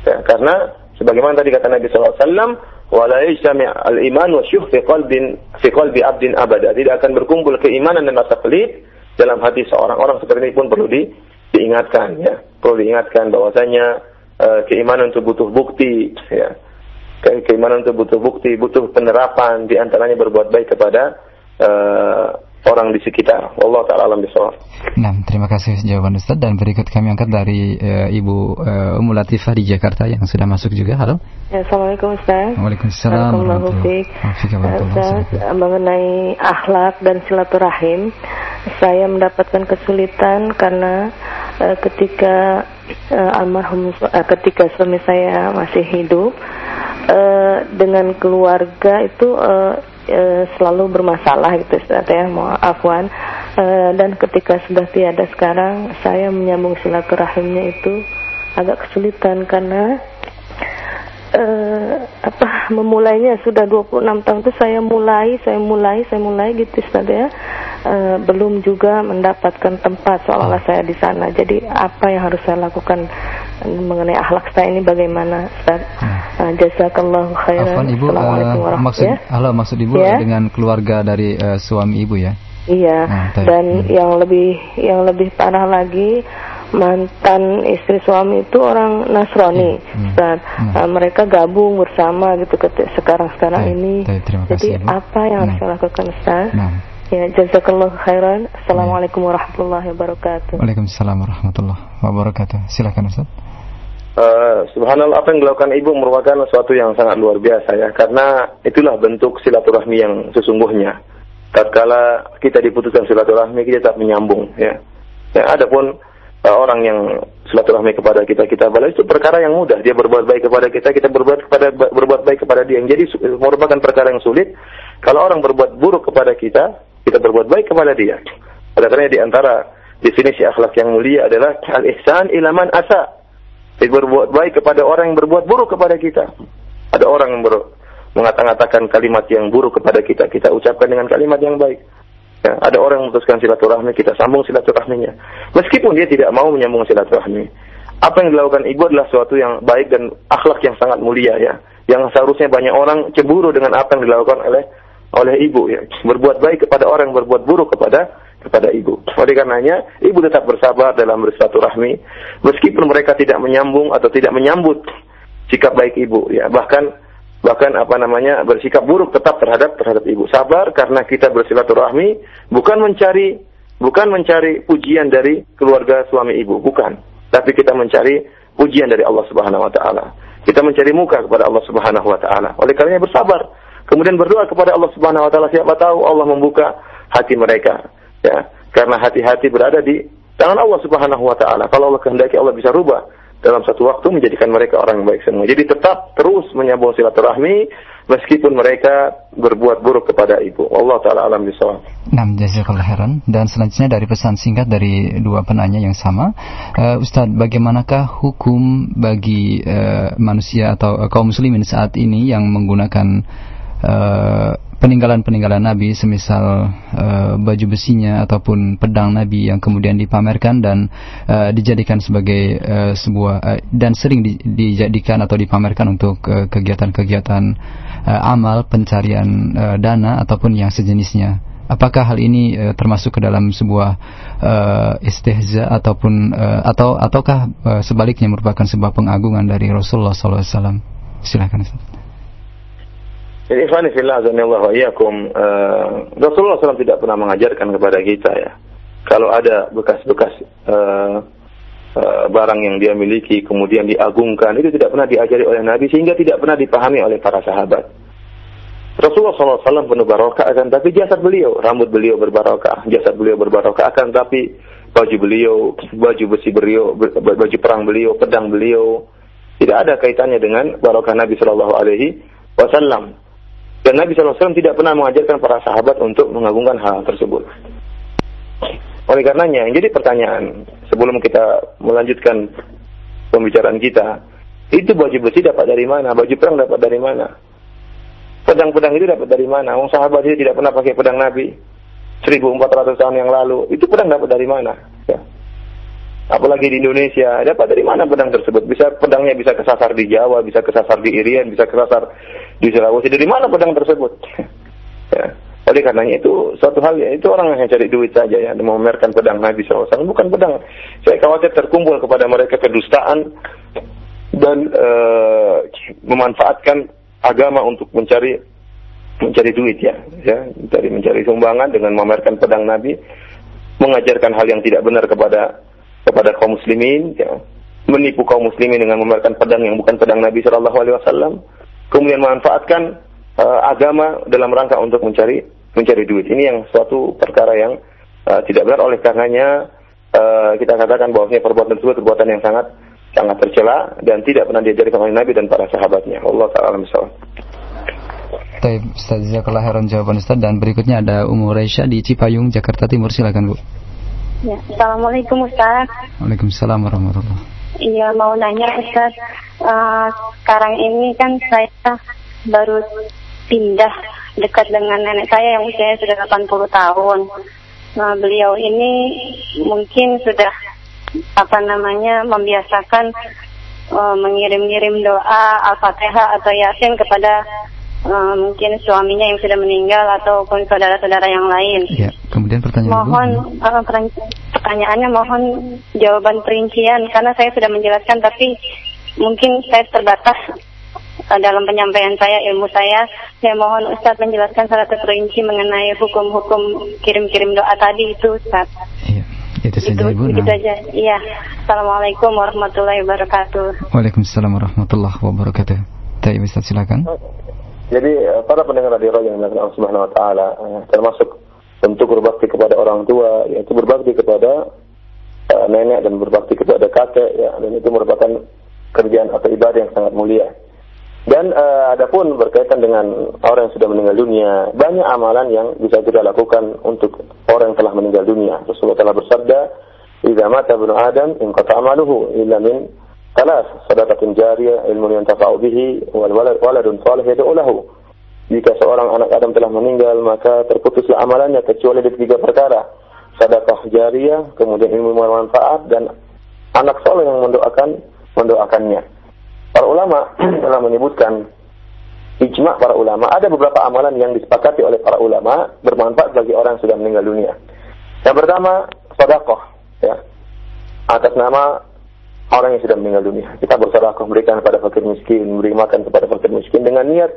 Ya karena sebagaimana tadi kata Nabi sallallahu alaihi wasallam, wala yajtami' al-iman wa syuh fi qalbi 'abdin abada. Tidak akan berkumpul keimanan dan rasa pelit dalam hati seorang. Orang seperti ini pun perlu diingatkan ya. Perlu diingatkan bahwasanya keimanan itu butuh bukti ya. Keimanan itu butuh bukti, butuh penerapan, di antaranya berbuat baik kepada orang di sekitar. Wallahu ta'ala alam bisawab. Nah, terima kasih jawaban Ustaz. Dan berikut kami angkat dari Ibu Ummul Latifah di Jakarta yang sudah masuk juga. Halo. Ya, Assalamualaikum Ustaz. Waalaikumsalam warahmatullahi wabarakatuh. Mengenai akhlak dan silaturahim, saya mendapatkan kesulitan karena ketika almarhum, ketika suami saya masih hidup, dengan keluarga itu selalu bermasalah gitu Ustaz ya, mohon afwan. Dan ketika sudah tiada sekarang, saya menyambung silaturahimnya itu agak kesulitan karena memulainya sudah 26 tahun itu saya mulai gitu Ustaz ya. Belum juga mendapatkan tempat seolah-olah saya di sana. Jadi apa yang harus saya lakukan mengenai akhlak saya ini bagaimana Ustaz? Jazakallahu khairan. Ibu, maksud Ibu ya? Dengan keluarga dari suami Ibu ya? Iya. Dan yang lebih parah lagi, mantan istri suami itu orang Nasrani Ustaz. Mereka gabung bersama gitu sekarang ini. Jadi Ibu, apa yang harus saya lakukan Ustaz? Ya, jazakallahu khairan. Assalamualaikum warahmatullahi wabarakatuh. Waalaikumsalam warahmatullahi wabarakatuh. Silakan Ustaz. Subhanallah, apa yang dilakukan Ibu merupakan sesuatu yang sangat luar biasa ya, karena itulah bentuk silaturahmi yang sesungguhnya. Tatkala kita diputuskan silaturahmi, kita tetap menyambung ya. Ya, adapun orang yang silaturahmi kepada kita balas itu perkara yang mudah. Dia berbuat baik kepada kita berbuat baik kepada dia. Jadi merupakan perkara yang sulit. Kalau orang berbuat buruk kepada kita berbuat baik kepada dia. Padahal di antara definisi akhlak yang mulia adalah al-ihsan ila man asa. Berbuat baik kepada orang yang berbuat buruk kepada kita. Ada orang yang mengatakan kalimat yang buruk kepada kita ucapkan dengan kalimat yang baik. Ya, ada orang yang memutuskan silaturahmi, kita sambung silaturahminya. Meskipun dia tidak mau menyambung silaturahmi. Apa yang dilakukan Ibu adalah sesuatu yang baik dan akhlak yang sangat mulia ya. Yang seharusnya banyak orang cemburu dengan apa yang dilakukan oleh Ibu ya, berbuat baik kepada orang yang berbuat buruk kepada Ibu. Oleh karenanya Ibu tetap bersabar dalam bersilaturahmi meskipun mereka tidak menyambung atau tidak menyambut sikap baik Ibu ya, bahkan bersikap buruk tetap terhadap Ibu. Sabar karena kita bersilaturahmi bukan mencari pujian dari keluarga suami Ibu, bukan, tapi kita mencari pujian dari Allah Subhanahu wa taala. Kita mencari muka kepada Allah Subhanahu wa taala. Oleh karenanya bersabar. Kemudian berdoa kepada Allah Subhanahu wa taala, siapa tahu Allah membuka hati mereka. Ya, karena hati-hati berada di tangan Allah Subhanahu wa taala. Kalau Allah kehendaki, Allah bisa rubah dalam satu waktu menjadikan mereka orang yang baik semua. Jadi tetap terus menyambung silaturahmi meskipun mereka berbuat buruk kepada Ibu. Wallahu taala alam bisawab. Jazakallahu khairan. Dan selanjutnya dari pesan singkat dari dua penanya yang sama. Ustaz, bagaimanakah hukum bagi manusia atau kaum muslimin saat ini yang menggunakan peninggalan-peninggalan Nabi, semisal baju besinya ataupun pedang Nabi yang kemudian dipamerkan dan dijadikan sebagai sebuah dan sering dijadikan atau dipamerkan untuk kegiatan-kegiatan amal pencarian dana ataupun yang sejenisnya. Apakah hal ini termasuk ke dalam sebuah istihza ataupun ataukah sebaliknya merupakan sebuah pengagungan dari Rasulullah sallallahu alaihi wasallam? Silakan Ustaz. Jadi ikhwan fillah, azanillahu wa iyyakum, Rasulullah SAW tidak pernah mengajarkan kepada kita ya kalau ada bekas-bekas barang yang dia miliki kemudian diagungkan, itu tidak pernah diajari oleh Nabi sehingga tidak pernah dipahami oleh para sahabat. Rasulullah SAW penuh barokah, akan tapi jasad beliau, rambut beliau berbarokah, jasad beliau berbarokah, akan tapi baju beliau, baju besi beliau, baju perang beliau, pedang beliau, tidak ada kaitannya dengan barokah Nabi SAW. Dan Nabi SAW tidak pernah mengajarkan para sahabat untuk mengagungkan hal tersebut. Oleh karenanya, jadi pertanyaan sebelum kita melanjutkan pembicaraan kita, itu baju besi dapat dari mana? Baju perang dapat dari mana? Pedang-pedang itu dapat dari mana? Wong sahabat itu tidak pernah pakai pedang Nabi 1400 tahun yang lalu. Itu pedang dapat dari mana? Ya. Apalagi di Indonesia, dapat dari mana pedang tersebut? Bisa pedangnya bisa kesasar di Jawa, bisa kesasar di Irian, bisa kesasar di Sulawesi. Dari mana pedang tersebut? Ya. Oleh karenanya itu suatu hal, itu orang yang cari duit saja ya, memamerkan pedang Nabi SAW, bukan pedang. Saya khawatir terkumpul kepada mereka kedustaan dan memanfaatkan agama untuk mencari duit ya mencari sumbangan dengan memamerkan pedang Nabi, mengajarkan hal yang tidak benar kepada kaum muslimin, ya, menipu kaum muslimin dengan memamerkan pedang yang bukan pedang Nabi SAW, kemudian memanfaatkan agama dalam rangka untuk mencari duit. Ini yang suatu perkara yang tidak benar. Oleh karenanya kita katakan bahwasanya perbuatan tersebut perbuatan yang sangat tercela dan tidak pernah diajarkan oleh Nabi dan para sahabatnya. Allah Ta'ala misal. Baik, Ustaz, jazakallahu khairan jawaban Ustaz. Dan berikutnya ada Ummu Raisya di Cipayung, Jakarta Timur. Silakan, Bu. Ya, Assalamualaikum Ustaz. Waalaikumsalam warahmatullahi wabarakatuh. Iya, mau nanya Ustaz, sekarang ini kan saya baru pindah dekat dengan nenek saya yang usianya sudah 80 tahun. Nah, beliau ini mungkin sudah membiasakan mengirim-ngirim doa Al-Fatihah atau Yasin kepada mungkin suaminya yang sudah meninggal ataupun saudara-saudara yang lain. Ya, kemudian pertanyaannya mohon jawaban perincian, karena saya sudah menjelaskan tapi mungkin saya terbatas dalam penyampaian saya, ilmu saya. Saya mohon Ustaz menjelaskan secara terperinci mengenai hukum-hukum kirim-kirim doa tadi itu, Ustaz. Iya. Itu saja. Iya. Assalamualaikum warahmatullahi wabarakatuh. Waalaikumsalam warahmatullahi wabarakatuh. Baik, Ustaz, silakan. Jadi para pendengar radio yang Allah Subhanahu wa taala, termasuk bentuk berbakti kepada orang tua, yaitu berbakti kepada nenek dan berbakti kepada kakek ya, dan itu merupakan kerjaan atau ibadah yang sangat mulia. Dan adapun berkaitan dengan orang yang sudah meninggal dunia, banyak amalan yang bisa kita lakukan untuk orang yang telah meninggal dunia. Rasulullah telah bersabda, "Idza mata ibnu Adam inqata'a 'amaluhu illa min thalas, shadaqatin jariyah, ilmun yantafa'u bihi, wal waladun salih yad'u lahu." Jika seorang anak Adam telah meninggal, maka terputuslah amalannya kecuali di tiga perkara: sedekah jariyah, kemudian ilmu bermanfaat, dan anak soleh yang mendoakannya. Para ulama telah menyebutkan ijma' para ulama, ada beberapa amalan yang disepakati oleh para ulama bermanfaat bagi orang yang sudah meninggal dunia. Yang pertama, sedekah ya, atas nama orang yang sudah meninggal dunia. Kita bersedekah, berikan kepada fakir miskin, beri makan kepada fakir miskin, dengan niat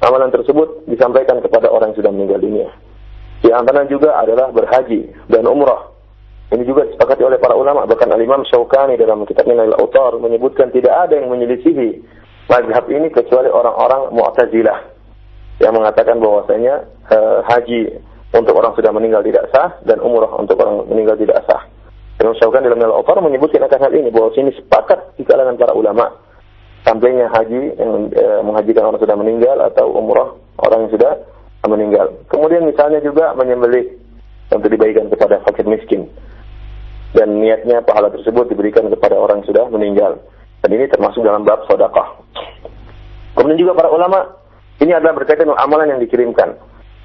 amalan tersebut disampaikan kepada orang yang sudah meninggal dunia. Di antara juga adalah berhaji dan umrah. Ini juga disepakati oleh para ulama, bahkan Al-Imam Syaukani dalam kitabnya Nailul Autar menyebutkan tidak ada yang menyelisihi mazhab ini kecuali orang-orang Mu'tazilah yang mengatakan bahwasanya haji untuk orang sudah meninggal tidak sah dan umrah untuk orang meninggal tidak sah. Imam Syaukani dalam Nailul Autar menyebutkan akan hal ini, bahwasanya ini sepakat di kalangan para ulama. Sampainya haji yang menghajikan orang sudah meninggal atau umrah orang yang sudah meninggal. Kemudian misalnya juga menyembelih untuk dibagikan kepada fakir miskin, dan niatnya pahala tersebut diberikan kepada orang yang sudah meninggal, dan ini termasuk dalam bab sedekah. Kemudian juga para ulama, ini adalah berkaitan dengan amalan yang dikirimkan.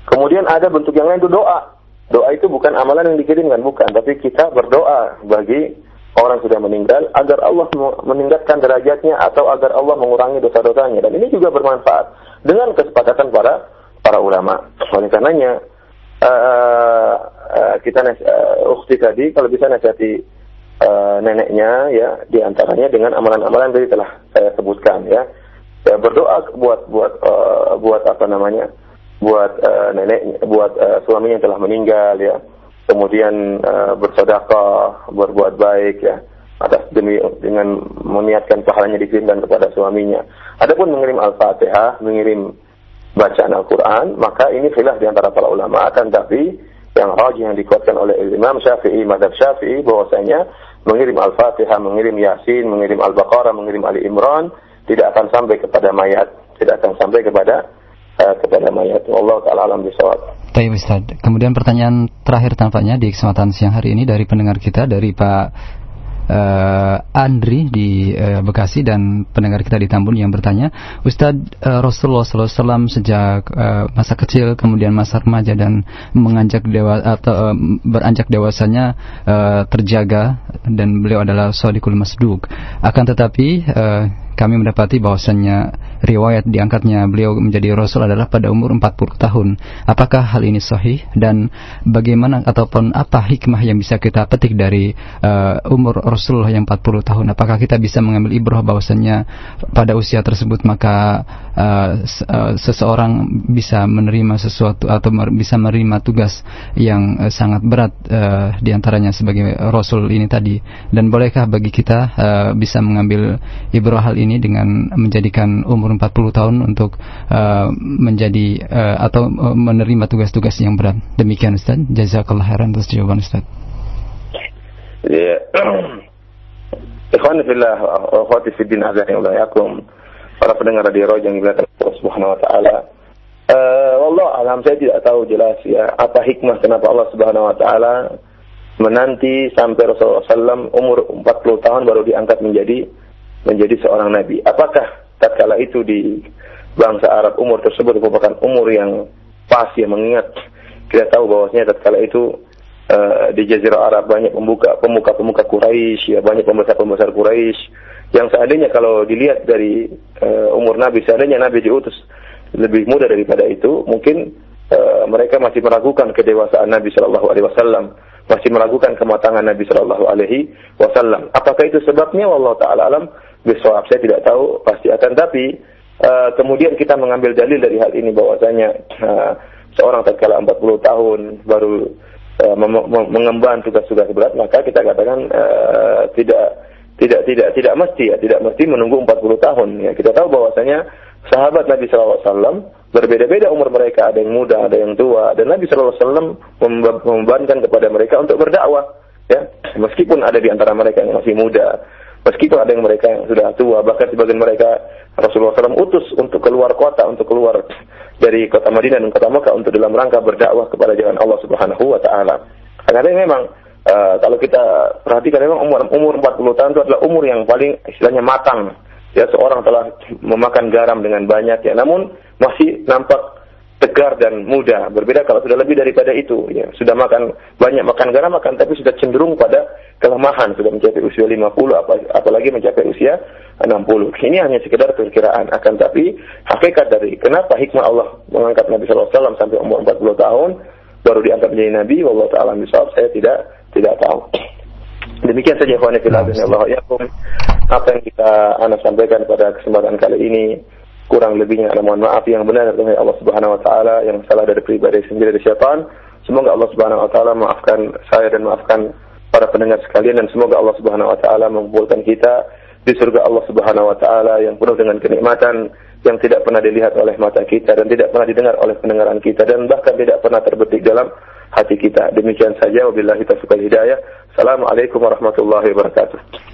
Kemudian ada bentuk yang lain, itu doa itu bukan amalan yang dikirimkan, bukan, tapi kita berdoa bagi orang yang sudah meninggal agar Allah meningkatkan derajatnya atau agar Allah mengurangi dosa-dosanya, dan ini juga bermanfaat dengan kesepakatan para ulama. Oleh karenanya ukhti tadi kalau bisa nasihati neneknya ya, diantaranya dengan amalan-amalan tadi telah saya sebutkan ya. Ya, berdoa buat neneknya, buat suaminya yang telah meninggal ya. kemudian bersedekah, berbuat baik ya, atas demi dengan meniatkan pahalanya dikirimkan kepada suaminya. Adapun mengirim Al-Fatihah, mengirim bacaan Al-Quran, maka ini khilaf di antara para ulama, akan tapi yang rajih yang dikuatkan oleh Imam Syafi'i, mazhab Syafi'i, bahwasanya mengirim Al-Fatihah, mengirim Yasin, mengirim Al-Baqarah, mengirim Ali Imran tidak akan sampai kepada mayat, tidak akan sampai kepada mayat. Wallahu taala alam bisawab. Baik Ustaz. Kemudian pertanyaan terakhir tampaknya di kesempatan siang hari ini dari pendengar kita, dari Pak Andri di Bekasi dan pendengar kita di Tambun yang bertanya, Ustadz, Rasulullah SAW sejak masa kecil kemudian masa remaja dan menganjak dewasa atau beranjak dewasanya terjaga dan beliau adalah shadiqul masduq. Akan tetapi kami mendapati bahwasannya riwayat diangkatnya beliau menjadi Rasul adalah pada umur 40 tahun. Apakah hal ini sahih dan bagaimana ataupun apa hikmah yang bisa kita petik dari umur Rasulullah yang 40 tahun? Apakah kita bisa mengambil ibrah bahwasannya pada usia tersebut maka seseorang bisa menerima sesuatu atau bisa menerima tugas yang sangat berat diantaranya sebagai Rasul ini tadi? Dan bolehkah bagi kita bisa mengambil ibrah hal ini dengan menjadikan umur 40 tahun untuk menjadi atau menerima tugas-tugas yang berat? Demikian Ustaz, jazakallah khairan atas jawaban Ustaz. Ya. Ikhwan fillah wa akhwati fi din, azanillahu yakum. Para pendengar di radio yang dimuliakan Allah Subhanahu wa taala. Wallahu alam, saya tidak tahu jelas ya apa hikmah kenapa Allah Subhanahu wa taala menanti sampai Rasulullah SAW umur 40 tahun baru diangkat menjadi seorang nabi. Apakah tatkala itu di bangsa Arab umur tersebut merupakan umur yang pas ya, mengingat kita tahu bahwasanya tatkala itu di Jazirah Arab banyak pemuka-pemuka Quraisy, ya, banyak pembesar-pembesar Quraisy yang seandainya kalau dilihat dari umur nabi, seandainya nabi diutus lebih muda daripada itu, mungkin mereka masih meragukan kedewasaan Nabi sallallahu alaihi wasallam, masih meragukan kematangan Nabi sallallahu alaihi wasallam. Apakah itu sebabnya? Wallahu taala alam bisawab, saya tidak tahu pasti, akan tapi kemudian kita mengambil dalil dari hal ini bahwasanya seorang tatkala 40 tahun baru mengemban tugas-tugas berat, maka kita katakan tidak mesti ya, tidak mesti menunggu 40 tahun ya. Kita tahu bahwasanya sahabat Nabi sallallahu alaihi wasallam berbeda-beda umur mereka, ada yang muda, ada yang tua, dan Nabi sallallahu alaihi wasallam membebankan kepada mereka untuk berdakwah ya. Meskipun ada di antara mereka yang masih muda, meskipun ada yang mereka yang sudah tua, bahkan sebagian mereka Rasulullah SAW utus untuk keluar kota, untuk keluar dari kota Madinah dan kota Mekah untuk dalam rangka berdakwah kepada jalan Allah Subhanahu wa taala. Karena memang kalau kita perhatikan memang umur 40 tahun itu adalah umur yang paling istilahnya matang. Ya, seorang telah memakan garam dengan banyak ya, namun masih nampak tegar dan muda. Berbeda kalau sudah lebih daripada itu ya, sudah makan banyak, makan garam makan, tapi sudah cenderung pada kelemahan, sudah mencapai usia 50 apalagi mencapai usia 60. Ini hanya sekedar perkiraan, akan tapi hakikat dari kenapa hikmah Allah mengangkat Nabi sallallahu alaihi wasallam sampai umur 40 tahun baru diangkat menjadi nabi, wallahu taala bisawab, saya tidak tahu. Demikian saja ikhwan fillah, insyaallah yakum. Apa yang kita ana sampaikan pada kesempatan kali ini kurang lebihnya ana mohon maaf, yang benar dari Allah Subhanahu wa taala, yang salah dari pribadi sendiri dari syaitan. Semoga Allah Subhanahu wa taala maafkan saya dan maafkan para pendengar sekalian, dan semoga Allah Subhanahu wa taala mengumpulkan kita di surga Allah Subhanahu wa taala yang penuh dengan kenikmatan yang tidak pernah dilihat oleh mata kita dan tidak pernah didengar oleh pendengaran kita dan bahkan tidak pernah terbetik dalam hati kita. Demikian saja, wabillahi taufiq wal hidayah. Assalamualaikum warahmatullahi wabarakatuh.